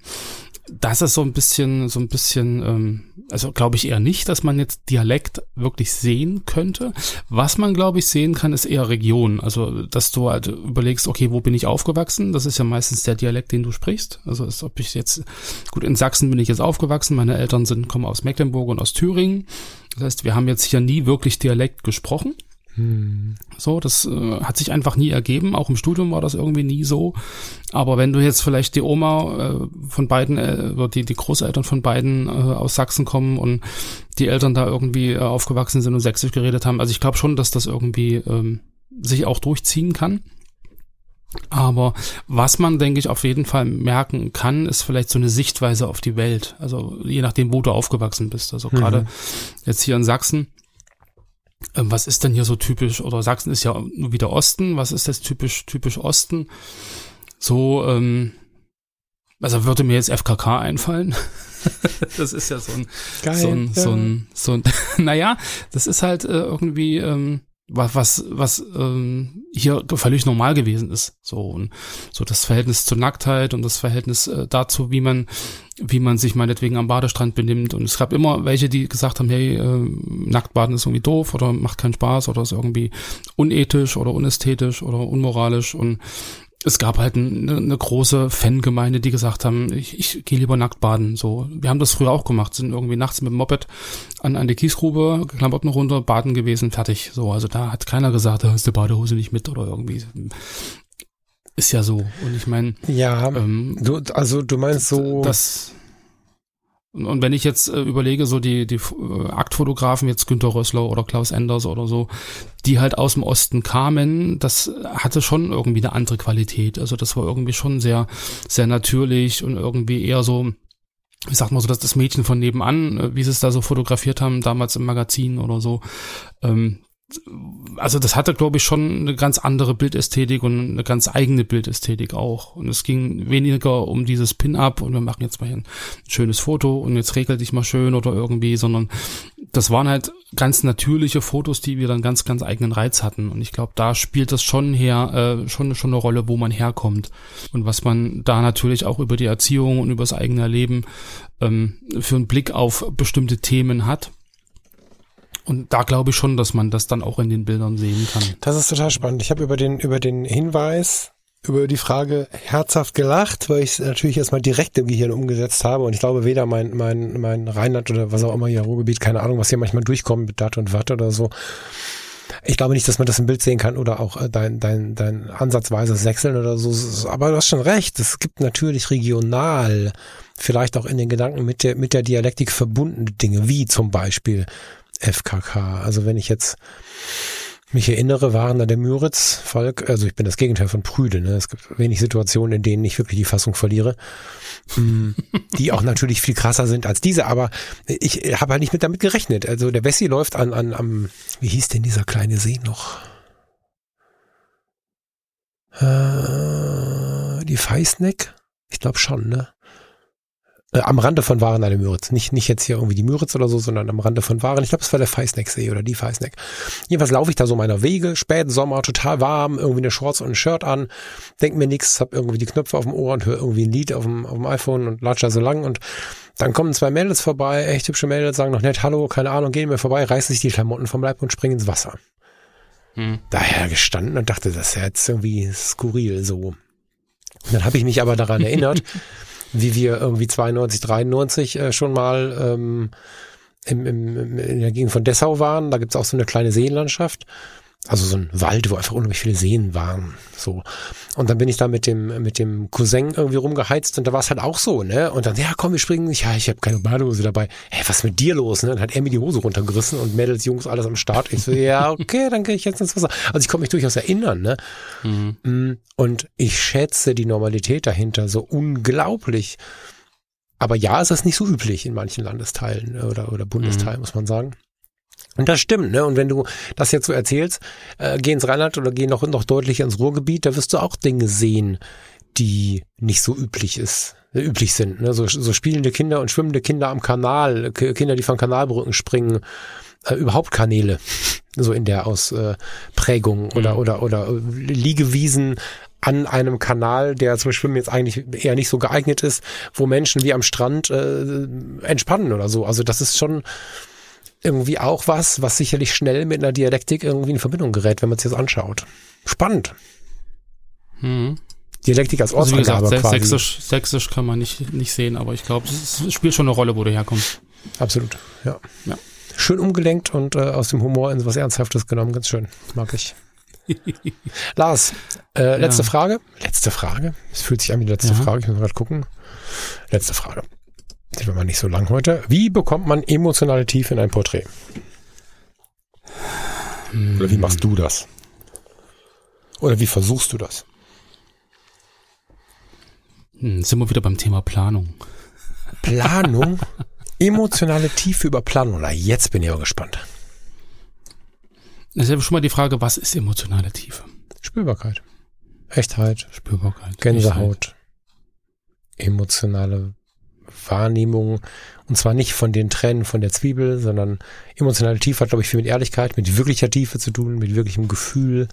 das ist so ein bisschen, so ein bisschen, ähm, also glaube ich eher nicht, dass man jetzt Dialekt wirklich sehen könnte. Was man, glaube ich, sehen kann, ist eher Region. Also, dass du halt überlegst, okay, wo bin ich aufgewachsen? Das ist ja meistens der Dialekt, den du sprichst. Also, ist, ob ich jetzt, gut, in Sachsen bin ich jetzt aufgewachsen, meine Eltern sind, kommen aus Mecklenburg und aus Thüringen. Das heißt, wir haben jetzt hier nie wirklich Dialekt gesprochen. Hm. So, das äh, hat sich einfach nie ergeben. Auch im Studium war das irgendwie nie so. Aber wenn du jetzt vielleicht die Oma äh, von beiden, äh, oder die, die Großeltern von beiden äh, aus Sachsen kommen und die Eltern da irgendwie äh, aufgewachsen sind und Sächsisch geredet haben, also ich glaube schon, dass das irgendwie ähm, sich auch durchziehen kann. Aber was man, denke ich, auf jeden Fall merken kann, ist vielleicht so eine Sichtweise auf die Welt. Also je nachdem, wo du aufgewachsen bist. Also gerade mhm. jetzt hier in Sachsen. Was ist denn hier so typisch? Oder Sachsen ist ja nur wieder Osten. Was ist das typisch, typisch Osten? So, ähm, also würde mir jetzt F K K einfallen. Das ist ja so ein, Geil, so ein, ja. so ein, so ein, naja, das ist halt äh, irgendwie, ähm, was, was, was, ähm, hier völlig normal gewesen ist. So, und so das Verhältnis zur Nacktheit und das Verhältnis äh, dazu, wie man, wie man sich meinetwegen am Badestrand benimmt. Und es gab immer welche, die gesagt haben, hey, äh, Nacktbaden ist irgendwie doof oder macht keinen Spaß oder ist irgendwie unethisch oder unästhetisch oder unmoralisch. Und es gab halt eine, eine große Fangemeinde, die gesagt haben, ich, ich gehe lieber nackt baden. So, wir haben das früher auch gemacht, sind irgendwie nachts mit dem Moped an eine Kiesgrube, Klamotten runter, baden gewesen, fertig. So, also da hat keiner gesagt, da ist die Badehose nicht mit oder irgendwie. Ist ja so. Und ich meine, ja, ähm, du, also du meinst so, das. Und wenn ich jetzt äh, überlege, so die die äh, Aktfotografen, jetzt Günter Rössler oder Klaus Enders oder so, die halt aus dem Osten kamen, das hatte schon irgendwie eine andere Qualität. Also das war irgendwie schon sehr, sehr natürlich und irgendwie eher so, ich sag mal so, dass das Mädchen von nebenan, äh, wie sie es da so fotografiert haben, damals im Magazin oder so, ähm, also das hatte, glaube ich, schon eine ganz andere Bildästhetik und eine ganz eigene Bildästhetik auch. Und es ging weniger um dieses Pin-Up und wir machen jetzt mal hier ein schönes Foto und jetzt regel dich mal schön oder irgendwie, sondern das waren halt ganz natürliche Fotos, die wir dann ganz, ganz eigenen Reiz hatten. Und ich glaube, da spielt das schon her, äh, schon, schon eine Rolle, wo man herkommt. Und was man da natürlich auch über die Erziehung und über das eigene Erleben ähm, für einen Blick auf bestimmte Themen hat. Und da glaube ich schon, dass man das dann auch in den Bildern sehen kann. Das ist total spannend. Ich habe über den, über den Hinweis, über die Frage herzhaft gelacht, weil ich es natürlich erstmal direkt im Gehirn umgesetzt habe. Und ich glaube, weder mein, mein, mein Rheinland oder was auch immer hier Ruhrgebiet, keine Ahnung, was hier manchmal durchkommt mit Dat und Watt oder so. Ich glaube nicht, dass man das im Bild sehen kann oder auch dein, dein, dein ansatzweises Wechseln oder so. Aber du hast schon recht. Es gibt natürlich regional, vielleicht auch in den Gedanken mit der, mit der Dialektik verbundene Dinge, wie zum Beispiel F K K. Also wenn ich jetzt mich erinnere, waren da der Müritz, Falk, also ich bin das Gegenteil von Prüde, ne? Es gibt wenig Situationen, in denen ich wirklich die Fassung verliere, die auch natürlich viel krasser sind als diese, aber ich habe halt nicht mit damit gerechnet. Also der Wessi läuft an, an, am, wie hieß denn dieser kleine See noch? Äh, die Feisneck? Ich glaube schon, ne? Am Rande von Waren an der Müritz. Nicht, nicht jetzt hier irgendwie die Müritz oder so, sondern am Rande von Waren. Ich glaube, es war der Feisnecksee oder die Feisneck. Jedenfalls laufe ich da so meiner Wege, späten Sommer, total warm, irgendwie eine Shorts und ein Shirt an, denk mir nichts, hab irgendwie die Knöpfe auf dem Ohr und höre irgendwie ein Lied auf dem, auf dem iPhone und latsche da so lang und dann kommen zwei Mädels vorbei, echt hübsche Mädels, sagen noch nett Hallo, keine Ahnung, gehen mir vorbei, reißen sich die Klamotten vom Leib und springen ins Wasser. Hm. Daher gestanden und dachte, das ist ja jetzt irgendwie skurril so. Und dann habe ich mich aber daran erinnert, wie wir irgendwie zweiundneunzig, dreiundneunzig äh, schon mal ähm, im, im, in der Gegend von Dessau waren. Da gibt's auch so eine kleine Seenlandschaft. Also so ein Wald, wo einfach unheimlich viele Seen waren. So. Und dann bin ich da mit dem mit dem Cousin irgendwie rumgeheizt und da war es halt auch so, ne? Und dann, ja komm, wir springen. Ja, ich habe keine Badehose dabei. Hey, was ist mit dir los? Ne? Dann hat er mir die Hose runtergerissen und Mädels, Jungs, alles am Start. Ich so, ja, okay, dann gehe ich jetzt ins Wasser. Also ich konnte mich durchaus erinnern, ne? Mhm. Und ich schätze die Normalität dahinter so unglaublich. Aber ja, es ist nicht so üblich in manchen Landesteilen oder, oder Bundesteilen, mhm, muss man sagen. Und das stimmt, ne? Und wenn du das jetzt so erzählst, äh, geh ins Rheinland oder geh noch, noch deutlich ins Ruhrgebiet, da wirst du auch Dinge sehen, die nicht so üblich ist, äh, üblich sind, ne? So, so spielende Kinder und schwimmende Kinder am Kanal, K- Kinder, die von Kanalbrücken springen, äh, überhaupt Kanäle, so in der Ausprägung äh, oder, mhm. oder, oder, oder Liegewiesen an einem Kanal, der zum Schwimmen jetzt eigentlich eher nicht so geeignet ist, wo Menschen wie am Strand äh, entspannen oder so. Also das ist schon irgendwie auch was, was sicherlich schnell mit einer Dialektik irgendwie in Verbindung gerät, wenn man es jetzt anschaut. Spannend. Hm. Dialektik als Ortsangabe also quasi. Sächsisch, Sächsisch kann man nicht, nicht sehen, aber ich glaube, es spielt schon eine Rolle, wo du herkommst. Absolut, ja. ja. Schön umgelenkt und äh, aus dem Humor in was Ernsthaftes genommen, ganz schön. Mag ich. Lars, äh, letzte ja. Frage. Letzte Frage. Es fühlt sich an wie die letzte ja. Frage, ich muss gerade gucken. Letzte Frage. Das war mal nicht so lang heute. Wie bekommt man emotionale Tiefe in ein Porträt? Oder wie machst du das? Oder wie versuchst du das? Jetzt sind wir wieder beim Thema Planung. Planung? Emotionale Tiefe über Planung. Na, jetzt bin ich aber gespannt. Das ist ja schon mal die Frage, was ist emotionale Tiefe? Spürbarkeit. Echtheit. Spürbarkeit. Gänsehaut. Echtheit. Emotionale Wahrnehmung, und zwar nicht von den Tränen von der Zwiebel, sondern emotionale Tiefe hat, glaube ich, viel mit Ehrlichkeit, mit wirklicher Tiefe zu tun, mit wirklichem Gefühl.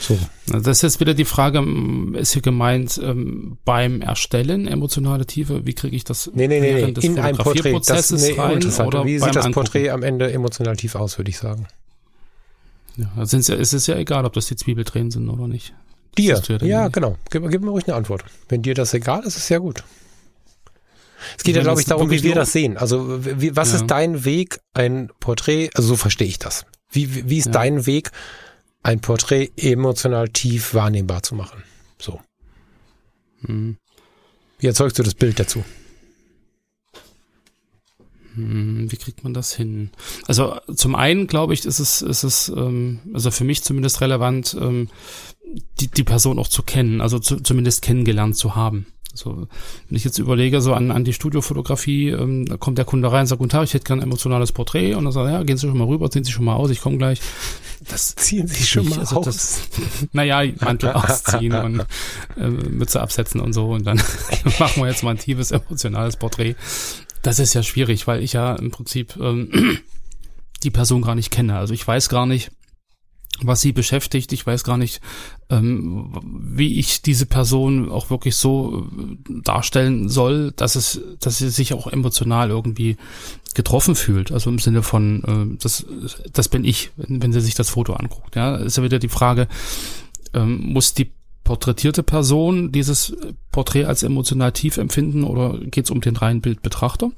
So. Das ist jetzt wieder die Frage, ist hier gemeint, ähm, beim Erstellen emotionale Tiefe, wie kriege ich das nee, nee, während nee, des in einem Porträt, das, nee, rein? Oder wie sieht das Porträt am Ende emotional tief aus, würde ich sagen. Ja, also es ist ja egal, ob das die Zwiebeltränen sind oder nicht. Dir? Ja, ja, genau. Gib, gib mir ruhig eine Antwort. Wenn dir das egal ist, ist ja gut. Es geht ja, glaube ich, darum, wie wir das sehen. Also wie, was ist dein Weg, ein Porträt, also so verstehe ich das. Wie, wie ist dein Weg, ein Porträt emotional tief wahrnehmbar zu machen? So. Hm. Wie erzeugst du das Bild dazu? Hm, wie kriegt man das hin? Also zum einen, glaube ich, ist es, ist es ähm, also für mich zumindest relevant, ähm, die, die Person auch zu kennen, also zu, zumindest kennengelernt zu haben. Also, wenn ich jetzt überlege, so an, an die Studiofotografie, ähm, da kommt der Kunde rein und sagt, guten Tag, ich hätte gern ein emotionales Porträt. Und dann sagt er, ja, gehen Sie schon mal rüber, ziehen Sie schon mal aus, ich komme gleich. Das ziehen Sie schon ich, mal also aus? Das, naja, Mantel ausziehen und äh, Mütze absetzen und so. Und dann machen wir jetzt mal ein tiefes emotionales Porträt. Das ist ja schwierig, weil ich ja im Prinzip ähm, die Person gar nicht kenne. Also ich weiß gar nicht, was sie beschäftigt. Ich weiß gar nicht, ähm, wie ich diese Person auch wirklich so äh, darstellen soll, dass es, dass sie sich auch emotional irgendwie getroffen fühlt. Also im Sinne von, äh, das, das bin ich, wenn, wenn sie sich das Foto anguckt. Ja, ist ja wieder die Frage, ähm, muss die porträtierte Person dieses Porträt als emotional tief empfinden oder geht's um den reinen Bildbetrachter?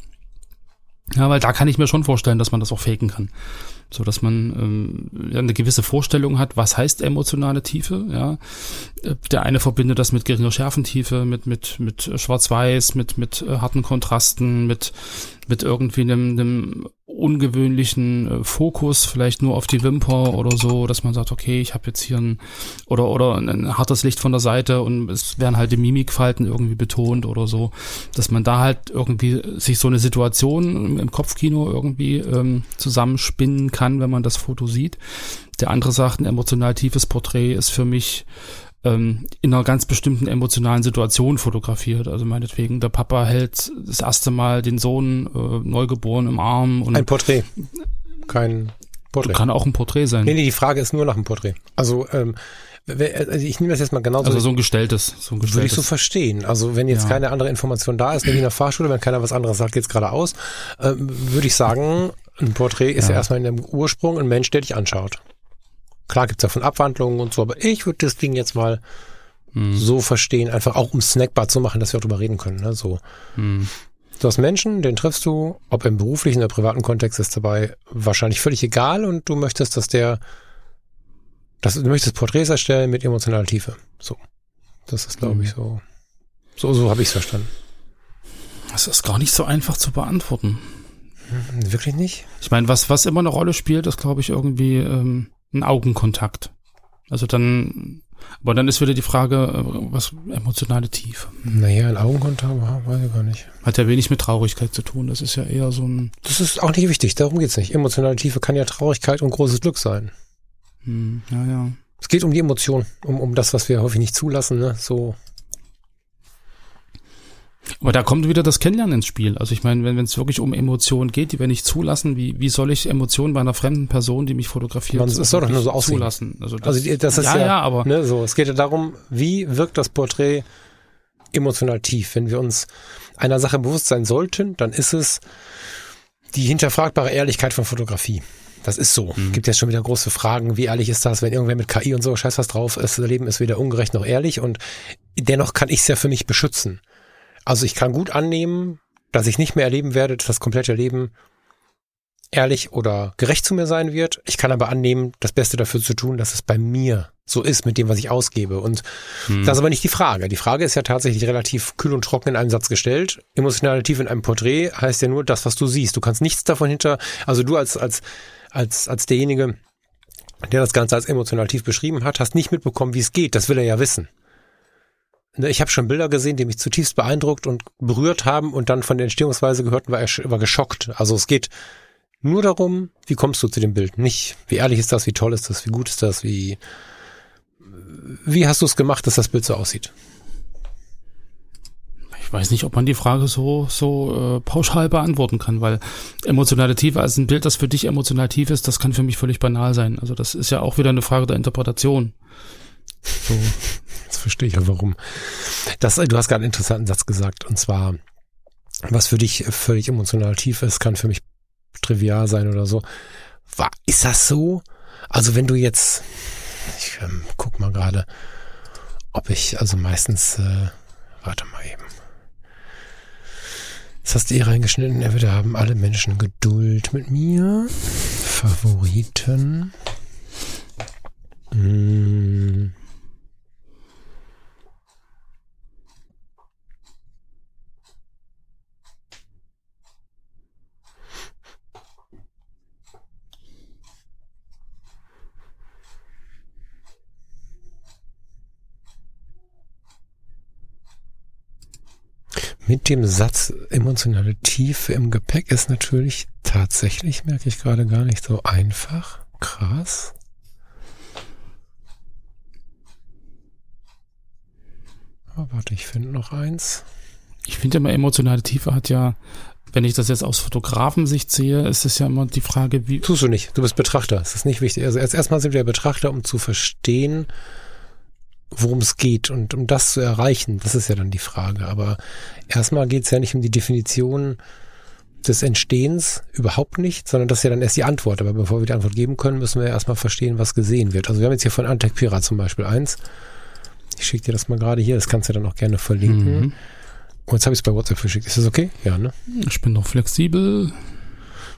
Ja, weil da kann ich mir schon vorstellen, dass man das auch faken kann. So, dass man ähm, eine gewisse Vorstellung hat, was heißt emotionale Tiefe, ja. Der eine verbindet das mit geringer Schärfentiefe, mit, mit, mit Schwarz-Weiß, mit, mit äh, harten Kontrasten, mit, mit irgendwie einem, einem ungewöhnlichen äh, Fokus, vielleicht nur auf die Wimper oder so, dass man sagt, okay, ich habe jetzt hier ein, oder, oder ein, ein hartes Licht von der Seite und es werden halt die Mimikfalten irgendwie betont oder so, dass man da halt irgendwie sich so eine Situation im Kopfkino irgendwie ähm, zusammenspinnen kann. Kann, wenn man das Foto sieht. Der andere sagt, ein emotional tiefes Porträt ist für mich ähm, in einer ganz bestimmten emotionalen Situation fotografiert. Also meinetwegen, der Papa hält das erste Mal den Sohn äh, neugeboren im Arm. Und ein Porträt, kein Porträt. Kann auch ein Porträt sein. Nee, nee, die Frage ist nur nach einem Porträt. Also, ähm, also ich nehme das jetzt mal genauso. Also so ein gestelltes. So ein gestelltes. Würde ich so verstehen. Also wenn jetzt ja. keine andere Information da ist, wie in der Fahrschule, wenn keiner was anderes sagt, geht's geradeaus, ähm, würde ich sagen, ein Porträt ist ja. ja erstmal in dem Ursprung ein Mensch, der dich anschaut. Klar gibt's davon Abwandlungen und so, aber ich würde das Ding jetzt mal hm. so verstehen, einfach auch um snackbar zu machen, dass wir auch drüber reden können. Ne? So. Hm. Du hast Menschen, den triffst du, ob im beruflichen oder privaten Kontext ist dabei wahrscheinlich völlig egal und du möchtest, dass der, dass du möchtest Porträts erstellen mit emotionaler Tiefe. So. Das ist, glaube hm. ich, so. So, so habe ich es verstanden. Das ist gar nicht so einfach zu beantworten. Wirklich nicht? Ich meine, was, was immer eine Rolle spielt, ist, glaube ich, irgendwie ähm, ein Augenkontakt. Also dann, aber dann ist wieder die Frage, was emotionale Tiefe. Naja, ein Augenkontakt, weiß ich gar nicht. Hat ja wenig mit Traurigkeit zu tun, das ist ja eher so ein... Das ist auch nicht wichtig, darum geht's nicht. Emotionale Tiefe kann ja Traurigkeit und großes Glück sein. Hm, ja, ja. Es geht um die Emotion, um, um das, was wir häufig nicht zulassen, ne, so... Aber da kommt wieder das Kennenlernen ins Spiel. Also ich meine, wenn es wirklich um Emotionen geht, die wir nicht zulassen, wie wie soll ich Emotionen bei einer fremden Person, die mich fotografiert, das ist doch nur so aussehen. Zulassen? Also das, also das ist ja, ja, ja aber ne, so. Es geht ja darum, wie wirkt das Porträt emotional tief. Wenn wir uns einer Sache bewusst sein sollten, dann ist es die hinterfragbare Ehrlichkeit von Fotografie. Das ist so. Mhm. Gibt jetzt schon wieder große Fragen, wie ehrlich ist das, wenn irgendwer mit K I und so scheiß was drauf ist, das Leben ist weder ungerecht noch ehrlich und dennoch kann ich es ja für mich beschützen. Also ich kann gut annehmen, dass ich nicht mehr erleben werde, dass das komplette Leben ehrlich oder gerecht zu mir sein wird. Ich kann aber annehmen, das Beste dafür zu tun, dass es bei mir so ist mit dem, was ich ausgebe. Und hm. das ist aber nicht die Frage. Die Frage ist ja tatsächlich relativ kühl und trocken in einem Satz gestellt. Emotionale Tiefe in einem Porträt heißt ja nur das, was du siehst. Du kannst nichts davon hinter, also du als als als als derjenige, der das Ganze als emotional tief beschrieben hat, hast nicht mitbekommen, wie es geht. Das will er ja wissen. Ich habe schon Bilder gesehen, die mich zutiefst beeindruckt und berührt haben und dann von der Entstehungsweise gehört und war, war geschockt. Also es geht nur darum, wie kommst du zu dem Bild? Nicht, wie ehrlich ist das, wie toll ist das, wie gut ist das, wie wie hast du es gemacht, dass das Bild so aussieht? Ich weiß nicht, ob man die Frage so so äh, pauschal beantworten kann, weil emotionale Tiefe, also ein Bild, das für dich emotional tief ist, das kann für mich völlig banal sein. Also das ist ja auch wieder eine Frage der Interpretation. So, jetzt verstehe ich ja warum. Das, du hast gerade einen interessanten Satz gesagt, und zwar, was für dich völlig emotional tief ist, kann für mich trivial sein oder so. Ist das so? Also wenn du jetzt, ich ähm, guck mal gerade, ob ich, also meistens, äh, warte mal eben. Das hast du eh reingeschnitten. Entweder haben alle Menschen Geduld mit mir. Favoriten. Hm. Mit dem Satz emotionale Tiefe im Gepäck ist natürlich tatsächlich, merke ich gerade, gar nicht so einfach. Krass. Oh, warte, ich finde noch eins. Ich finde immer, emotionale Tiefe hat ja, wenn ich das jetzt aus Fotografensicht sehe, ist es ja immer die Frage, wie... Tust du nicht, du bist Betrachter, das ist nicht wichtig. Also erst, erstmal sind wir Betrachter, um zu verstehen, worum es geht, und um das zu erreichen, das ist ja dann die Frage. Aber erstmal geht es ja nicht um die Definition des Entstehens, überhaupt nicht, sondern das ist ja dann erst die Antwort. Aber bevor wir die Antwort geben können, müssen wir ja erstmal verstehen, was gesehen wird. Also wir haben jetzt hier von Antek Pyra zum Beispiel eins. Ich schicke dir das mal gerade hier, das kannst du dann auch gerne verlinken. Mhm. Und jetzt habe ich es bei WhatsApp geschickt. Ist das okay? Ja, ne? Ich bin doch flexibel.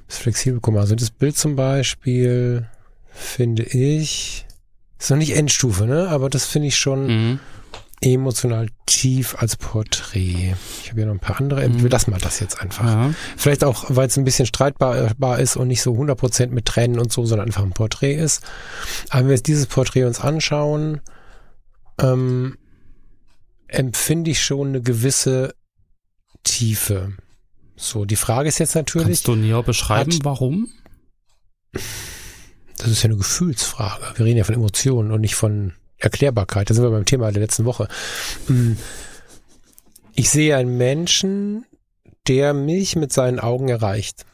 Ist flexibel, guck mal. Also das Bild zum Beispiel finde ich... Ist noch nicht Endstufe, ne? Aber das finde ich schon mhm. emotional tief als Porträt. Ich habe ja noch ein paar andere. Mhm. Wir lassen mal das jetzt einfach. Ja. Vielleicht auch, weil es ein bisschen streitbar ist und nicht so hundert Prozent mit Tränen und so, sondern einfach ein Porträt ist. Aber wenn wir jetzt dieses Porträt uns anschauen, ähm, empfinde ich schon eine gewisse Tiefe. So, die Frage ist jetzt natürlich... Kannst du näher beschreiben, hat, warum? Das ist ja eine Gefühlsfrage. Wir reden ja von Emotionen und nicht von Erklärbarkeit. Da sind wir beim Thema der letzten Woche. Ich sehe einen Menschen, der mich mit seinen Augen erreicht.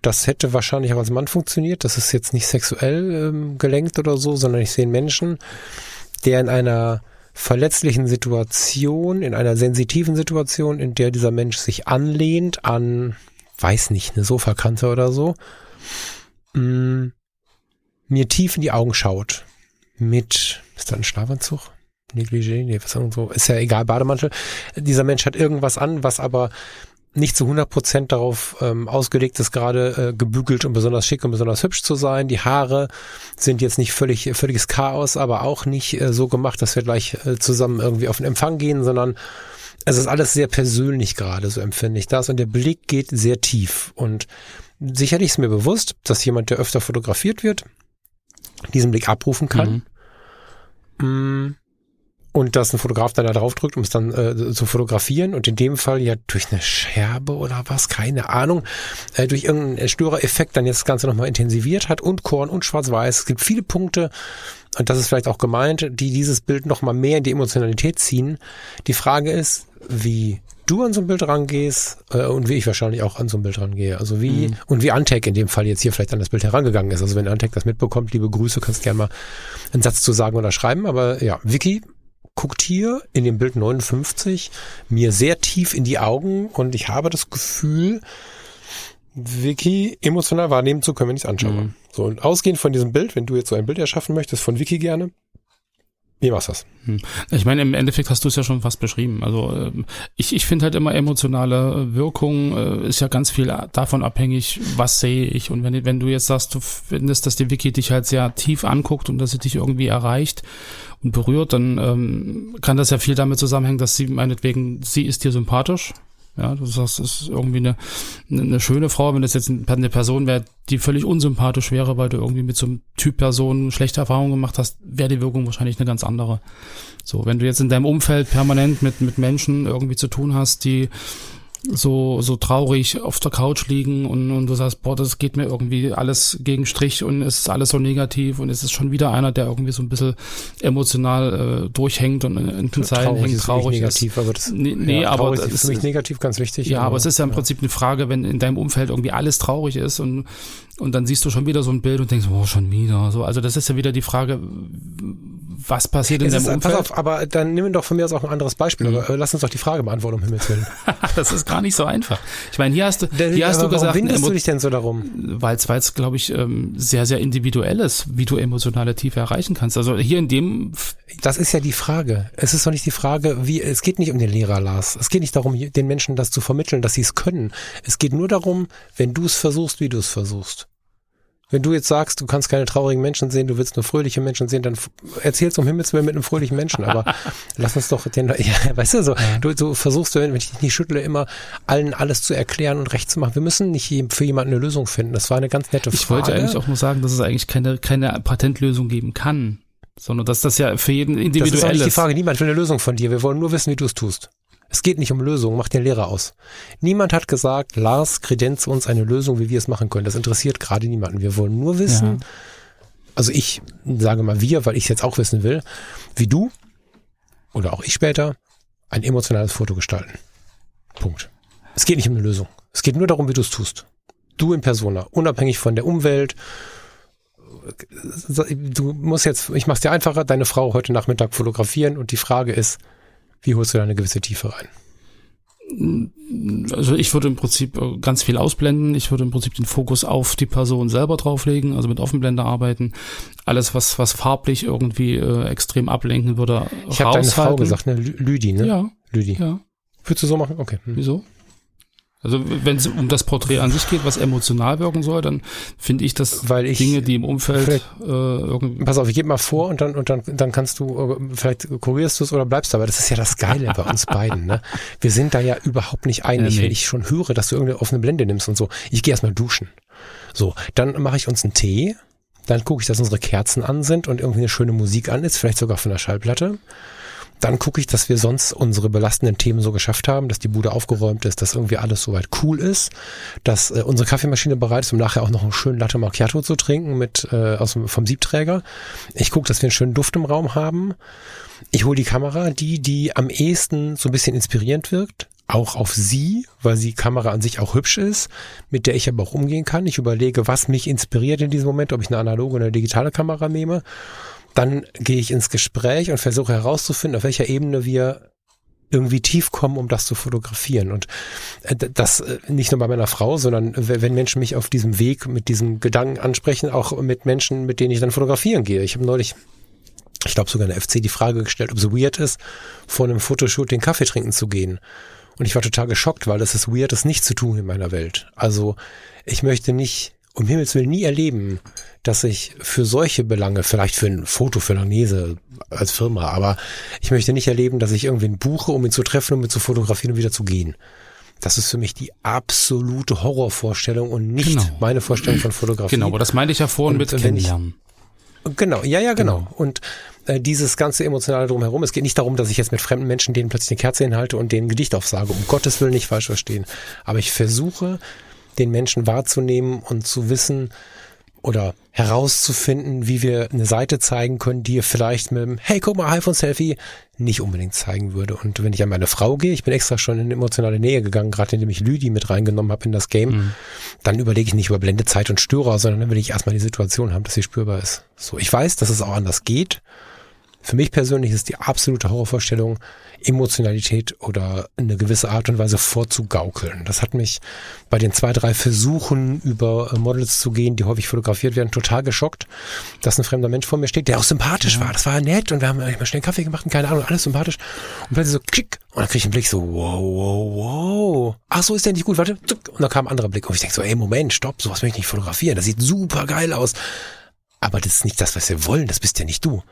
Das hätte wahrscheinlich auch als Mann funktioniert. Das ist jetzt nicht sexuell ähm, gelenkt oder so, sondern ich sehe einen Menschen, der in einer verletzlichen Situation, in einer sensitiven Situation, in der dieser Mensch sich anlehnt an, weiß nicht, eine Sofakante oder so, mh, mir tief in die Augen schaut. Mit, ist da ein Schlafanzug? Negligé? Nee, was so. Ist ja egal, Bademantel. Dieser Mensch hat irgendwas an, was aber nicht zu hundert Prozent darauf ähm, ausgelegt ist, gerade äh, gebügelt und besonders schick und besonders hübsch zu sein. Die Haare sind jetzt nicht völlig völliges Chaos, aber auch nicht äh, so gemacht, dass wir gleich äh, zusammen irgendwie auf den Empfang gehen, sondern es ist alles sehr persönlich gerade, so empfinde ich das. Und der Blick geht sehr tief. Und sicherlich ist mir bewusst, dass jemand, der öfter fotografiert wird, diesen Blick abrufen kann, mhm. und dass ein Fotograf dann da drauf drückt, um es dann äh, zu fotografieren, und in dem Fall ja durch eine Scherbe oder was, keine Ahnung, äh, durch irgendeinen Störereffekt dann jetzt das Ganze nochmal intensiviert hat, und Korn und Schwarz-Weiß. Es gibt viele Punkte, und das ist vielleicht auch gemeint, die dieses Bild nochmal mehr in die Emotionalität ziehen. Die Frage ist, wie du an so ein Bild rangehst äh, und wie ich wahrscheinlich auch an so ein Bild rangehe. Also wie mhm. und wie Antek in dem Fall jetzt hier vielleicht an das Bild herangegangen ist. Also wenn Antek das mitbekommt, liebe Grüße, kannst gerne mal einen Satz zu sagen oder schreiben. Aber ja, Vicky guckt hier in dem Bild neunundfünfzig mir sehr tief in die Augen, und ich habe das Gefühl, Vicky emotional wahrnehmen zu können, wenn ich es anschaue. Mhm. So, und ausgehend von diesem Bild, wenn du jetzt so ein Bild erschaffen möchtest, von Vicky gerne, wie machst du das? Ich meine, im Endeffekt hast du es ja schon fast beschrieben. Also ich, ich finde halt immer, emotionale Wirkung ist ja ganz viel davon abhängig, was sehe ich. Und wenn, wenn du jetzt sagst, du findest, dass die Vicky dich halt sehr tief anguckt und dass sie dich irgendwie erreicht und berührt, dann ähm, kann das ja viel damit zusammenhängen, dass sie meinetwegen, sie ist dir sympathisch. Ja, du sagst, es ist irgendwie eine, eine schöne Frau. Wenn das jetzt eine Person wäre, die völlig unsympathisch wäre, weil du irgendwie mit so einem Typ Person schlechte Erfahrungen gemacht hast, wäre die Wirkung wahrscheinlich eine ganz andere. So, wenn du jetzt in deinem Umfeld permanent mit, mit Menschen irgendwie zu tun hast, die so, so traurig auf der Couch liegen, und, und du sagst, boah, das geht mir irgendwie alles gegen Strich und es ist alles so negativ und es ist schon wieder einer, der irgendwie so ein bisschen emotional äh, durchhängt und in den Zeilen hängt, traurig ist. Negativ, aber das, nee, nee, ja, aber traurig ist für mich negativ, ganz wichtig. Ja, aber, aber es ist ja im ja. Prinzip eine Frage, wenn in deinem Umfeld irgendwie alles traurig ist, und und dann siehst du schon wieder so ein Bild und denkst, oh, schon wieder. So, also das ist ja wieder die Frage, was passiert in es deinem ist, Umfeld? Pass auf, aber dann nimm doch von mir aus auch ein anderes Beispiel. Mhm. Aber lass uns doch die Frage beantworten, um Himmels Willen. Das ist gar nicht so einfach. Ich meine, hier hast du, hier aber hast du warum gesagt... Warum windest du dich denn so darum? Weil es, glaube ich, sehr, sehr individuell ist, wie du emotionale Tiefe erreichen kannst. Also hier in dem... Das ist ja die Frage. Es ist doch nicht die Frage, wie... Es geht nicht um den Lehrer, Lars. Es geht nicht darum, den Menschen das zu vermitteln, dass sie es können. Es geht nur darum, wenn du es versuchst, wie du es versuchst. Wenn du jetzt sagst, du kannst keine traurigen Menschen sehen, du willst nur fröhliche Menschen sehen, dann erzählst um Himmels Willen mit einem fröhlichen Menschen, aber lass uns doch den, ja, weißt du, so, du, du versuchst, wenn ich dich nicht schüttle, immer allen alles zu erklären und recht zu machen. Wir müssen nicht für jemanden eine Lösung finden. Das war eine ganz nette Frage. Ich wollte eigentlich auch nur sagen, dass es eigentlich keine, keine Patentlösung geben kann, sondern dass das ja für jeden individuell ist. Das ist auch nicht die Frage, niemand will eine Lösung von dir. Wir wollen nur wissen, wie du es tust. Es geht nicht um Lösungen, macht den Lehrer aus. Niemand hat gesagt, Lars, kredenz uns eine Lösung, wie wir es machen können. Das interessiert gerade niemanden. Wir wollen nur wissen, ja. Also ich sage mal wir, weil ich es jetzt auch wissen will, wie du oder auch ich später ein emotionales Foto gestalten. Punkt. Es geht nicht um eine Lösung. Es geht nur darum, wie du es tust. Du in persona, unabhängig von der Umwelt. Du musst jetzt, ich mach's dir einfacher, deine Frau heute Nachmittag fotografieren und die Frage ist, wie holst du da eine gewisse Tiefe rein? Also ich würde im Prinzip ganz viel ausblenden. Ich würde im Prinzip den Fokus auf die Person selber drauflegen, also mit Offenblende arbeiten. Alles, was was farblich irgendwie äh, extrem ablenken würde, ich habe deine Frau gesagt, ne? Lüdi, ne? Ja. Lüdi. Ja. Würdest du so machen? Okay. Hm. Wieso? Also wenn es um das Porträt an sich geht, was emotional wirken soll, dann finde ich, dass Weil ich Dinge, die im Umfeld äh, irgendwie... Pass auf, ich gebe mal vor und dann und dann dann kannst du, vielleicht korrigierst du es oder bleibst dabei. Das ist ja das Geile bei uns beiden. Ne? Wir sind da ja überhaupt nicht einig, ja, nee. Wenn ich schon höre, dass du irgendeine offene Blende nimmst und so. Ich gehe erstmal duschen. So, dann mache ich uns einen Tee, dann gucke ich, dass unsere Kerzen an sind und irgendwie eine schöne Musik an ist, vielleicht sogar von der Schallplatte. Dann gucke ich, dass wir sonst unsere belastenden Themen so geschafft haben, dass die Bude aufgeräumt ist, dass irgendwie alles soweit cool ist, dass äh, unsere Kaffeemaschine bereit ist, um nachher auch noch einen schönen Latte Macchiato zu trinken mit äh, aus dem, vom Siebträger. Ich gucke, dass wir einen schönen Duft im Raum haben. Ich hole die Kamera, die, die am ehesten so ein bisschen inspirierend wirkt, auch auf sie, weil die Kamera an sich auch hübsch ist, mit der ich aber auch umgehen kann. Ich überlege, was mich inspiriert in diesem Moment, ob ich eine analoge oder eine digitale Kamera nehme. Dann gehe ich ins Gespräch und versuche herauszufinden, auf welcher Ebene wir irgendwie tief kommen, um das zu fotografieren. Und das nicht nur bei meiner Frau, sondern wenn Menschen mich auf diesem Weg mit diesem Gedanken ansprechen, auch mit Menschen, mit denen ich dann fotografieren gehe. Ich habe neulich, ich glaube sogar in der F C, die Frage gestellt, ob es weird ist, vor einem Fotoshooting Kaffee trinken zu gehen. Und ich war total geschockt, weil es ist weird, das nicht zu tun in meiner Welt. Also ich möchte nicht... um Himmels Willen nie erleben, dass ich für solche Belange, vielleicht für ein Foto für Langnese als Firma, aber ich möchte nicht erleben, dass ich irgendwen buche, um ihn zu treffen, um ihn zu fotografieren und wieder zu gehen. Das ist für mich die absolute Horrorvorstellung und nicht genau. meine Vorstellung von Fotografie. Genau, aber das meinte ich ja vorhin mit Kennenlernen. Genau, ja, ja, genau. genau. Und äh, dieses ganze Emotionale drumherum, es geht nicht darum, dass ich jetzt mit fremden Menschen denen plötzlich eine Kerze hinhalte und denen ein Gedicht aufsage, um Gottes Willen nicht falsch verstehen. Aber ich versuche... den Menschen wahrzunehmen und zu wissen oder herauszufinden, wie wir eine Seite zeigen können, die ihr vielleicht mit dem Hey, guck mal, iPhone-Selfie nicht unbedingt zeigen würde. Und wenn ich an meine Frau gehe, ich bin extra schon in emotionale Nähe gegangen, gerade indem ich Lüdi mit reingenommen habe in das Game, mhm. dann überlege ich nicht über Blende, Zeit und Störer, sondern dann will ich erstmal die Situation haben, dass sie spürbar ist. So, ich weiß, dass es auch anders geht. Für mich persönlich ist die absolute Horrorvorstellung, Emotionalität oder eine gewisse Art und Weise vorzugaukeln. Das hat mich bei den zwei, drei Versuchen über Models zu gehen, die häufig fotografiert werden, total geschockt, dass ein fremder Mensch vor mir steht, der auch sympathisch war. Das war nett und wir haben mal schnell einen Kaffee gemacht und keine Ahnung, alles sympathisch. Und plötzlich so klick und dann krieg ich einen Blick so wow, wow, wow. Ach so, ist der nicht gut, warte. Zuck. Und dann kam ein anderer Blick und ich denke so, ey, Moment, stopp, sowas möchte ich nicht fotografieren. Das sieht super geil aus. Aber das ist nicht das, was wir wollen, das bist ja nicht du.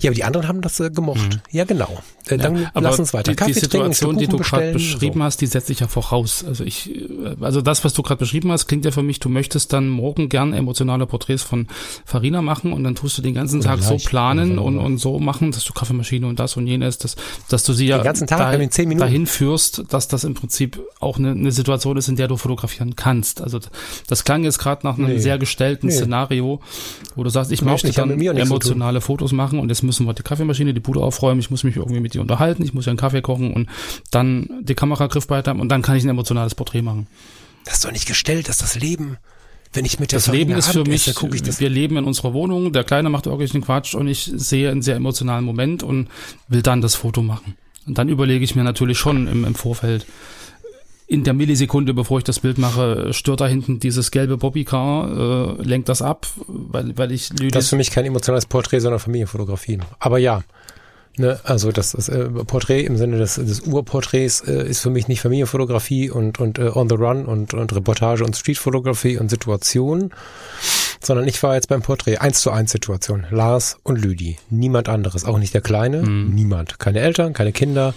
Ja, aber die anderen haben das äh, gemocht. Mhm. Ja, genau. Äh, dann ja, lass uns weiter. Die, Kaffee die Situation, trinken, die du gerade beschrieben so. hast, die setze ich ja voraus. Also ich, also das, was du gerade beschrieben hast, klingt ja für mich, du möchtest dann morgen gern emotionale Porträts von Farina machen und dann tust du den ganzen Tag so planen und, und so machen, dass du Kaffeemaschine und das und jenes, dass, dass du sie den ja ganzen Tag dahin, in zehn Minuten. dahin führst, dass das im Prinzip auch eine, eine Situation ist, in der du fotografieren kannst. Also das klang jetzt gerade nach einem nee. sehr gestellten nee. Szenario, wo du sagst, ich möchte nicht, dann emotionale Fotos machen und jetzt müssen wir die Kaffeemaschine, die Bude aufräumen, ich muss mich irgendwie mit dir unterhalten, ich muss ja einen Kaffee kochen und dann die Kamera griffbereit haben und dann kann ich ein emotionales Porträt machen. Das ist doch nicht gestellt, das ist das Leben. Wenn ich mit der das Leben ist für mich, gucke ich das. Wir leben in unserer Wohnung, der Kleine macht irgendwelchen Quatsch und ich sehe einen sehr emotionalen Moment und will dann das Foto machen. Und dann überlege ich mir natürlich schon im, im Vorfeld, in der Millisekunde, bevor ich das Bild mache, stört da hinten dieses gelbe Bobbycar, äh, lenkt das ab, weil, weil ich... Das ist für mich kein emotionales Porträt, sondern Familienfotografie. Aber ja, ne, also das, das äh, Porträt im Sinne des, des Urporträts äh, ist für mich nicht Familienfotografie und, und äh, on the run und, und Reportage und Streetfotografie und Situation, sondern ich war jetzt beim Porträt. Eins zu eins Situation. Lars und Lüdi. Niemand anderes. Auch nicht der Kleine. Mhm. Niemand. Keine Eltern, keine Kinder,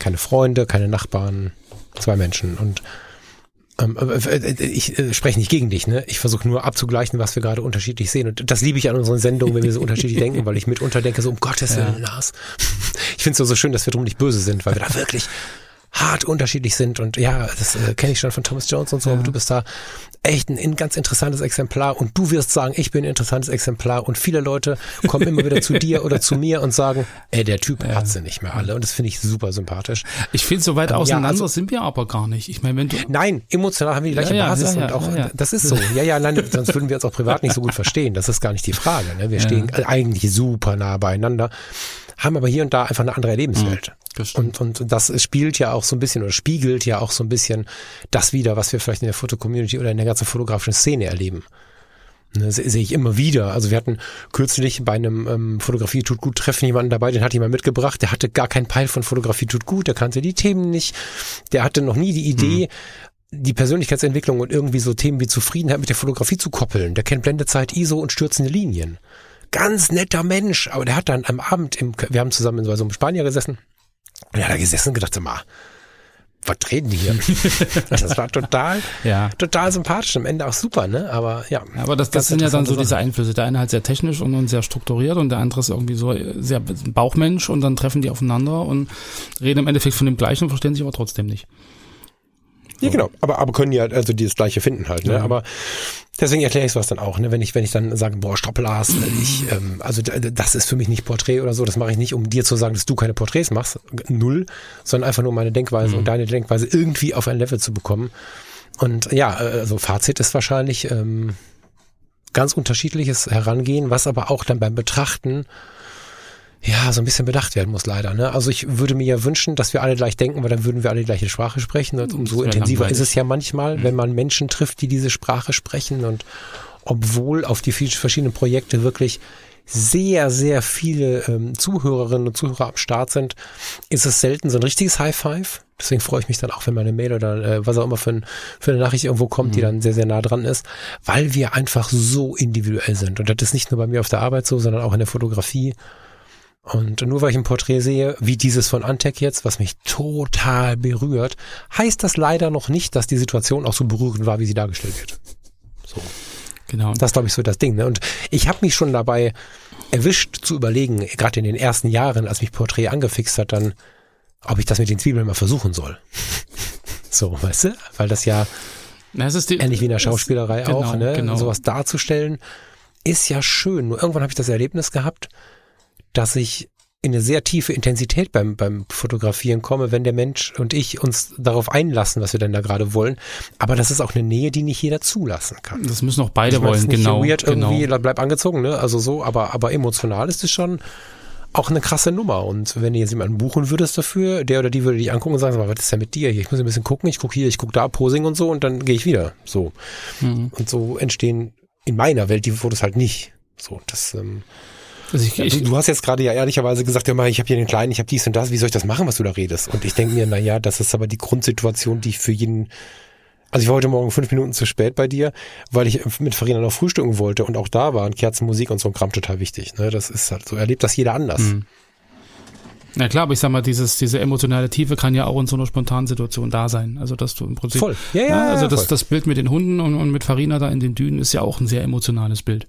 keine Freunde, keine Nachbarn. Zwei Menschen und ähm, ich äh, spreche nicht gegen dich, ne? Ich versuche nur abzugleichen, was wir gerade unterschiedlich sehen und das liebe ich an unseren Sendungen, wenn wir so unterschiedlich denken, weil ich mitunter denke, so um Gottes Willen, ja. Lars. Ich finde es so schön, dass wir drum nicht böse sind, weil wir da wirklich hart unterschiedlich sind und ja, das äh, kenne ich schon von Thomas Jones und so, ja. Aber du bist da echt ein, ein ganz interessantes Exemplar und du wirst sagen, ich bin ein interessantes Exemplar und viele Leute kommen immer wieder zu dir oder zu mir und sagen, ey, der Typ ja. hat sie nicht mehr alle und das finde ich super sympathisch. Ich finde, so weit ähm, auseinander ja, also, sind wir aber gar nicht. Ich meine, wenn du Nein, emotional haben wir die gleiche ja, ja, Basis ja, ja, und auch, ja, ja. das ist so. Ja, ja, nein, sonst würden wir uns auch privat nicht so gut verstehen, das ist gar nicht die Frage. Ne? Wir ja. stehen eigentlich super nah beieinander, haben aber hier und da einfach eine andere Lebenswelt. Mhm, und, und das spielt ja auch so ein bisschen oder spiegelt ja auch so ein bisschen das wider, was wir vielleicht in der Fotocommunity oder in der ganzen fotografischen Szene erleben. Das sehe ich immer wieder. Also wir hatten kürzlich bei einem ähm, Fotografie tut gut Treffen jemanden dabei, den hat jemand mitgebracht, der hatte gar keinen Peil von Fotografie tut gut, der kannte die Themen nicht, der hatte noch nie die Idee, mhm. die Persönlichkeitsentwicklung und irgendwie so Themen wie Zufriedenheit mit der Fotografie zu koppeln. Der kennt Blendezeit, I S O und stürzende Linien. Ganz netter Mensch, aber der hat dann am Abend, im, wir haben zusammen in so einem Spanier gesessen, und er hat da gesessen und gedacht, so mal, was reden die hier? Das war total, ja. total sympathisch, am Ende auch super, ne? Aber ja. Aber das, das sind ja dann so diese Einflüsse. Der eine halt sehr technisch und, und sehr strukturiert und der andere ist irgendwie so sehr Bauchmensch und dann treffen die aufeinander und reden im Endeffekt von dem Gleichen und verstehen sich aber trotzdem nicht. So. Ja, genau. Aber, aber können die halt, also die das Gleiche finden halt, ne? Ja. Aber deswegen erkläre ich sowas dann auch, ne? Wenn ich, wenn ich dann sage, boah, stopp, Lars, ich, ähm, also das ist für mich nicht Porträt oder so, das mache ich nicht, um dir zu sagen, dass du keine Porträts machst, null, sondern einfach nur meine Denkweise mhm. und deine Denkweise irgendwie auf ein Level zu bekommen. Und ja, also Fazit ist wahrscheinlich ähm, ganz unterschiedliches Herangehen, was aber auch dann beim Betrachten ja, so ein bisschen bedacht werden muss leider. Ne? Also ich würde mir ja wünschen, dass wir alle gleich denken, weil dann würden wir alle die gleiche Sprache sprechen. Und umso intensiver langweilig. Ist es ja manchmal, mhm. wenn man Menschen trifft, die diese Sprache sprechen. Und obwohl auf die vielen verschiedenen Projekte wirklich sehr, sehr viele ähm, Zuhörerinnen und Zuhörer am Start sind, ist es selten so ein richtiges High-Five. Deswegen freue ich mich dann auch, wenn meine Mail oder äh, was auch immer für, ein, für eine Nachricht irgendwo kommt, mhm. die dann sehr, sehr nah dran ist, weil wir einfach so individuell sind. Und das ist nicht nur bei mir auf der Arbeit so, sondern auch in der Fotografie. Und nur weil ich ein Porträt sehe, wie dieses von Antek jetzt, was mich total berührt, heißt das leider noch nicht, dass die Situation auch so berührend war, wie sie dargestellt wird. So. Genau. Das glaube ich so das Ding. Ne? Und ich habe mich schon dabei erwischt zu überlegen, gerade in den ersten Jahren, als mich Porträt angefixt hat, dann, ob ich das mit den Zwiebeln mal versuchen soll. So, weißt du? Weil das ja Na, das ist die, ähnlich wie in der Schauspielerei ist, auch, genau, ne? Genau. Sowas darzustellen, ist ja schön. Nur irgendwann habe ich das Erlebnis gehabt, dass ich in eine sehr tiefe Intensität beim, beim Fotografieren komme, wenn der Mensch und ich uns darauf einlassen, was wir denn da gerade wollen. Aber das ist auch eine Nähe, die nicht jeder zulassen kann. Das müssen auch beide ich mein, wollen, genau. Weird irgendwie, genau. Bleib angezogen, ne? Also so, aber, aber emotional ist es schon auch eine krasse Nummer. Und wenn du jetzt jemanden buchen würdest dafür, der oder die würde dich angucken und sagen, was ist denn mit dir hier? Ich muss ein bisschen gucken, ich gucke hier, ich gucke da, Posing und so und dann gehe ich wieder. So. Mhm. Und so entstehen in meiner Welt die Fotos halt nicht. So, das... Ähm, Also ich, ich, du, du hast jetzt gerade ja ehrlicherweise gesagt, ja, ich habe hier den Kleinen, ich habe dies und das, wie soll ich das machen, was du da redest? Und ich denke mir, naja, das ist aber die Grundsituation, die ich für jeden, also ich war heute Morgen fünf Minuten zu spät bei dir, weil ich mit Farina noch frühstücken wollte und auch da waren Kerzenmusik und so ein Kram total wichtig. Ne? Das ist halt so, erlebt das jeder anders. Mhm. Na klar, aber ich sag mal, dieses, diese emotionale Tiefe kann ja auch in so einer spontanen Situation da sein. Also, dass du im Prinzip. Voll. Ja, ja, na, also, ja, das, voll. Das Bild mit den Hunden und, und mit Farina da in den Dünen ist ja auch ein sehr emotionales Bild.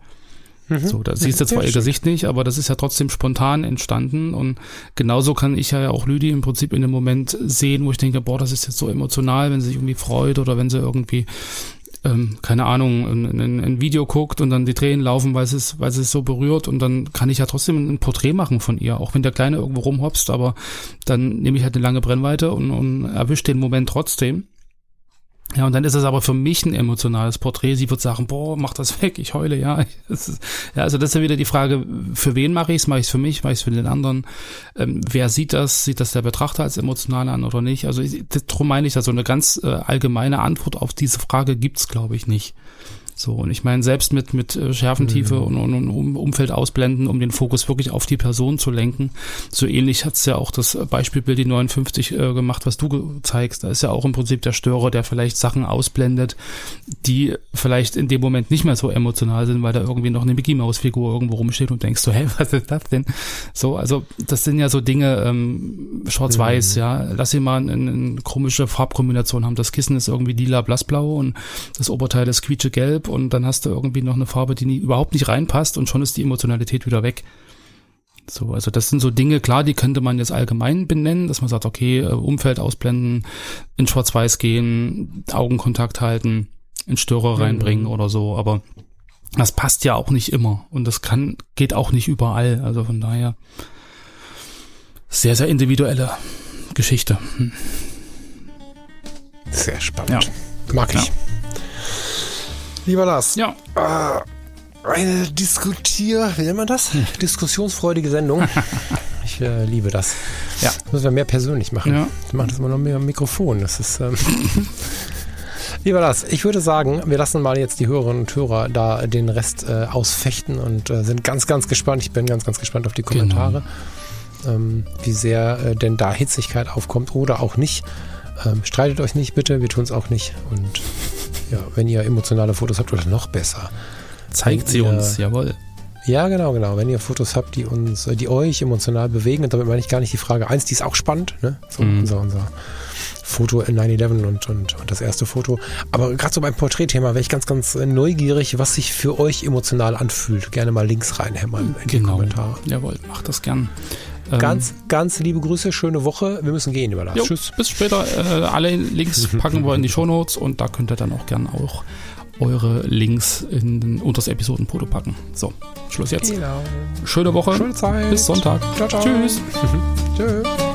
So, da siehst du zwar ihr Gesicht nicht, aber das ist ja trotzdem spontan entstanden und genauso kann ich ja auch Lüdi im Prinzip in dem Moment sehen, wo ich denke, boah, das ist jetzt so emotional, wenn sie sich irgendwie freut oder wenn sie irgendwie, ähm, keine Ahnung, ein, ein, ein Video guckt und dann die Tränen laufen, weil sie es, weil sie es so berührt und dann kann ich ja trotzdem ein Porträt machen von ihr, auch wenn der Kleine irgendwo rumhopst, aber dann nehme ich halt eine lange Brennweite und, und erwische den Moment trotzdem. Ja, und dann ist es aber für mich ein emotionales Porträt. Sie wird sagen, boah, mach das weg, ich heule, ja. Das ist, ja, also das ist ja wieder die Frage, für wen mache ich es? Mache ich es für mich? Mache ich es für den anderen? Ähm, wer sieht das? Sieht das der Betrachter als emotional an oder nicht? Also ich, darum meine ich das. So eine ganz äh, allgemeine Antwort auf diese Frage gibt's, glaube ich, nicht. So, und ich meine, selbst mit mit Schärfentiefe mhm. und, und, und Umfeld ausblenden, um den Fokus wirklich auf die Person zu lenken, so ähnlich hat's ja auch das Beispielbild die neunundfünfzig äh, gemacht, was du ge- zeigst. Da ist ja auch im Prinzip der Störer, der vielleicht Sachen ausblendet, die vielleicht in dem Moment nicht mehr so emotional sind, weil da irgendwie noch eine Mickey-Maus-Figur irgendwo rumsteht und denkst so, hey, was ist das denn? So, also das sind ja so Dinge, ähm, schwarz-weiß, mhm. ja, lass sie mal eine, eine komische Farbkombination haben. Das Kissen ist irgendwie lila, blassblau und das Oberteil ist quietschegelb. Und dann hast du irgendwie noch eine Farbe, die nie, überhaupt nicht reinpasst und schon ist die Emotionalität wieder weg. So, also das sind so Dinge, klar, die könnte man jetzt allgemein benennen, dass man sagt, okay, Umfeld ausblenden, in Schwarz-Weiß gehen, Augenkontakt halten, in Störer reinbringen mhm. oder so, aber das passt ja auch nicht immer und das kann, geht auch nicht überall, also von daher sehr, sehr individuelle Geschichte. Hm. Sehr spannend. Ja. Mag ich. Ja. Lieber Lars, ja. äh, eine Diskutier, wie nennt man das? Hm. Diskussionsfreudige Sendung. Ich äh, liebe das. Ja. Das müssen wir mehr persönlich machen. Ja. Wir machen das immer noch mehr am Mikrofon. Das ist, ähm Lieber Lars, ich würde sagen, wir lassen mal jetzt die Hörerinnen und Hörer da den Rest äh, ausfechten und äh, sind ganz, ganz gespannt. Ich bin ganz, ganz gespannt auf die Kommentare, genau. ähm, wie sehr äh, denn da Hitzigkeit aufkommt oder auch nicht. Ähm, streitet euch nicht, bitte. Wir tun es auch nicht. Und ja, wenn ihr emotionale Fotos habt, oder noch besser. Zeigt sie ihr, uns, jawohl. Ja, genau, genau. Wenn ihr Fotos habt, die uns, die euch emotional bewegen, und damit meine ich gar nicht die Frage eins, die ist auch spannend, ne? So mm. unser, unser Foto in nine eleven und, und, und das erste Foto. Aber gerade so beim Porträtthema wäre ich ganz, ganz neugierig, was sich für euch emotional anfühlt. Gerne mal links reinhämmern in genau. die Kommentare. Jawohl, macht das gern. Ganz, ganz liebe Grüße, schöne Woche. Wir müssen gehen, lieber Lars. Jo, tschüss. Bis später. Äh, alle Links packen wir in die Shownotes und da könnt ihr dann auch gerne auch eure Links in, unter das Episodenfoto packen. So, Schluss jetzt. Genau. Schöne Woche. Schöne Zeit. Bis Sonntag. Ciao, ciao. Tschüss. Tschüss.